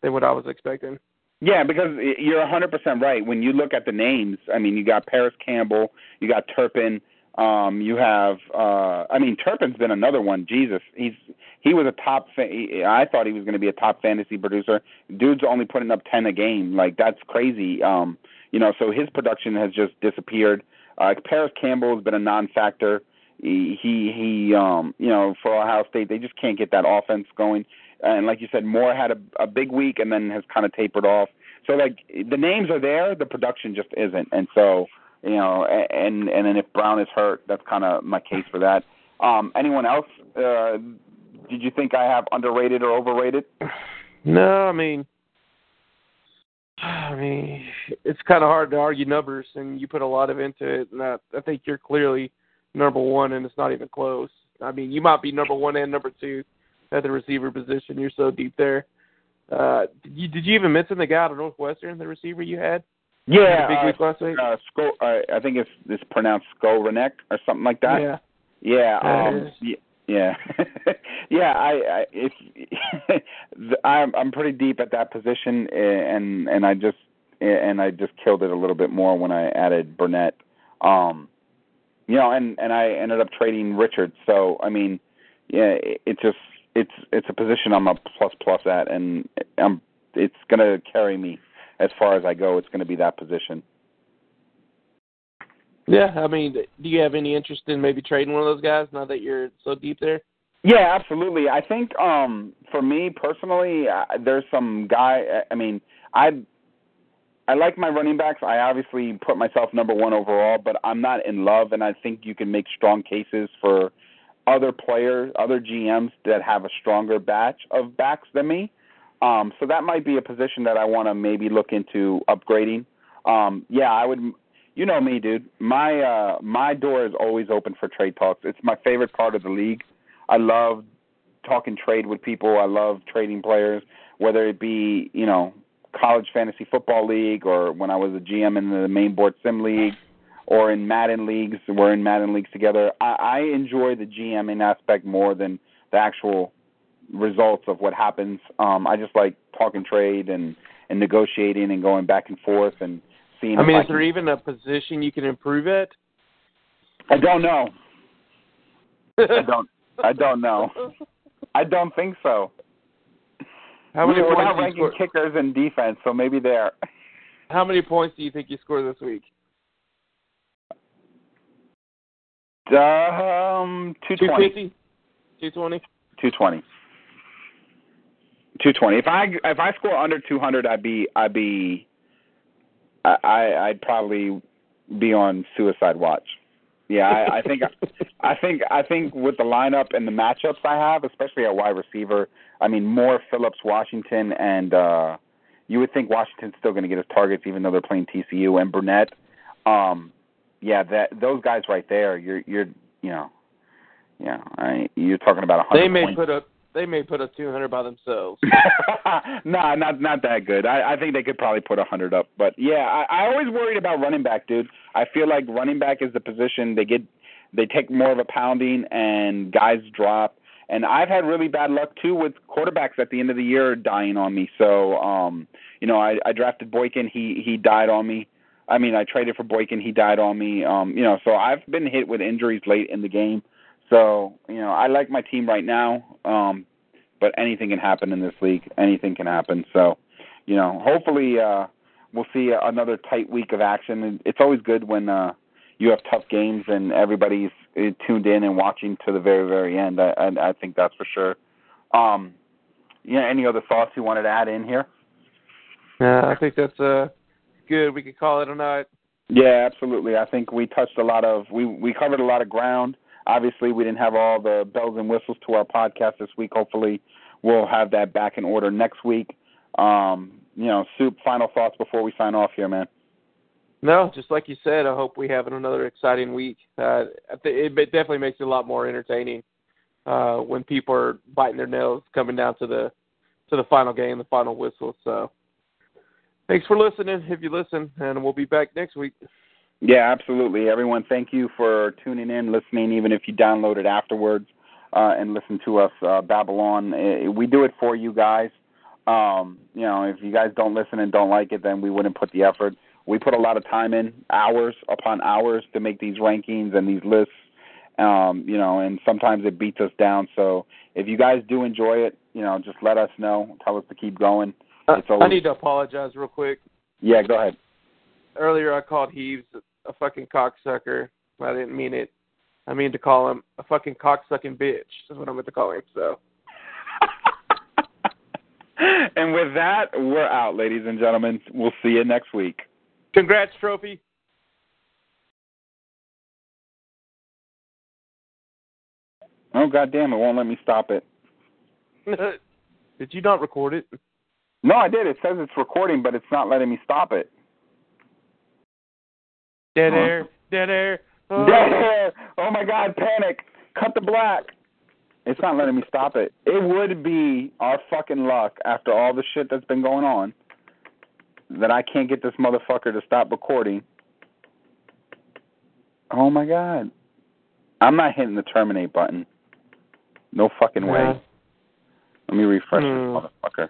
than what I was expecting. Yeah, because you're one hundred percent right. When you look at the names, I mean, you got Paris Campbell, you got Turpin. Um, you have, uh, I mean, Turpin's been another one. Jesus, he's he was a top. Fa- he, I thought he was going to be a top fantasy producer. Dude's only putting up ten a game. Like that's crazy. Um, you know, so his production has just disappeared. Uh, Paris Campbell's been a non-factor. He he, he um, you know, for Ohio State, they just can't get that offense going. And like you said, Moore had a, a big week and then has kind of tapered off. So like the names are there, the production just isn't, and so. You know, and and then if Brown is hurt, that's kind of my case for that. Um, anyone else? Uh, did you think I have underrated or overrated? No, I mean, I mean, it's kind of hard to argue numbers, and you put a lot of into it. And I, I think you're clearly number one, and it's not even close. I mean, you might be number one and number two at the receiver position. You're so deep there. Uh, did you, did you even mention the guy out of Northwestern, the receiver you had? Yeah, big week uh, last week? Uh, Sko- uh, I think it's, it's pronounced Skoranek or something like that. Yeah, yeah, um, yeah, yeah. yeah I, I it's, I'm, I'm pretty deep at that position, and and I just and I just killed it a little bit more when I added Burnett. Um, you know, and, and I ended up trading Richards. So I mean, yeah, it, it just it's it's a position I'm a plus plus at, and I'm it's gonna carry me. As far as I go, it's going to be that position. Yeah, I mean, do you have any interest in maybe trading one of those guys now that you're so deep there? Yeah, absolutely. I think um, for me personally, uh, there's some guy. I mean, I I like my running backs. I obviously put myself number one overall, but I'm not in love, and I think you can make strong cases for other players, other G Ms that have a stronger batch of backs than me. Um, so that might be a position that I want to maybe look into upgrading. Um, yeah, I would. You know me, dude. My uh, my door is always open for trade talks. It's my favorite part of the league. I love talking trade with people. I love trading players, whether it be you know college fantasy football league or when I was a G M in the main board sim league or in Madden leagues. We're in Madden leagues together. I, I enjoy the GMing aspect more than the actual results of what happens. Um, I just like talking trade and, and negotiating and going back and forth and seeing. I mean, is I can... there even a position you can improve at? I don't know. I don't. I don't know. I don't think so. How many We're not ranking score... kickers and defense, so maybe there. How many points do you think you scored this week? Um, two twenty. Two twenty. Two twenty. two twenty. If I if I score under two hundred, I'd be I'd be I I'd probably be on suicide watch. Yeah, I, I think I think I think with the lineup and the matchups I have, especially at wide receiver, I mean Moore, Phillips, Washington, and uh, you would think Washington's still going to get his targets even though they're playing T C U and Burnett. Um, yeah, that those guys right there, you're you're you know, yeah, I, you're talking about one hundred. They may points. put up. They may put a two hundred by themselves. nah, not not that good. I, I think they could probably put one hundred up. But, yeah, I, I always worried about running back, dude. I feel like running back is the position they get they take more of a pounding and guys drop. And I've had really bad luck, too, with quarterbacks at the end of the year dying on me. So, um, you know, I, I drafted Boykin. He, he died on me. I mean, I traded for Boykin. He died on me. Um, you know, so I've been hit with injuries late in the game. So, you know, I like my team right now, um, but anything can happen in this league. Anything can happen. So, you know, hopefully uh, we'll see another tight week of action. It's always good when uh, you have tough games and everybody's tuned in and watching to the very, very end. I, I, I think that's for sure. Um, you know, any other thoughts you wanted to add in here? Yeah, I think that's uh, good. We could call it a night. Yeah, absolutely. I think we touched a lot of we, – we covered a lot of ground. Obviously, we didn't have all the bells and whistles to our podcast this week. Hopefully, we'll have that back in order next week. Um, you know, Soup, final thoughts before we sign off here, man. No, just like you said, I hope we have another exciting week. Uh, it definitely makes it a lot more entertaining uh, when people are biting their nails coming down to the to the final game, the final whistle. So, thanks for listening, if you listen, and we'll be back next week. Yeah, absolutely. Everyone, thank you for tuning in, listening, even if you download it afterwards uh, and listen to us uh, babble on. We do it for you guys. Um, you know, if you guys don't listen and don't like it, then we wouldn't put the effort. We put a lot of time in, hours upon hours, to make these rankings and these lists, um, you know, and sometimes it beats us down. So if you guys do enjoy it, you know, just let us know. Tell us to keep going. It's always... I need to apologize real quick. Yeah, go ahead. Earlier I called Hebes a fucking cocksucker. I didn't mean it. I mean to call him a fucking cocksucking bitch. That's what I meant to call him, so. And with that, we're out, ladies and gentlemen. We'll see you next week. Congrats, Trophy. Oh, goddamn, it won't let me stop it. Did you not record it? No, I did. It says it's recording, but it's not letting me stop it. Dead air. Dead air. Oh. Dead air. Oh, my God. Panic. Cut the black. It's not letting me stop it. It would be our fucking luck after all the shit that's been going on that I can't get this motherfucker to stop recording. Oh, my God. I'm not hitting the terminate button. No fucking way. Yeah. Let me refresh mm. this motherfucker.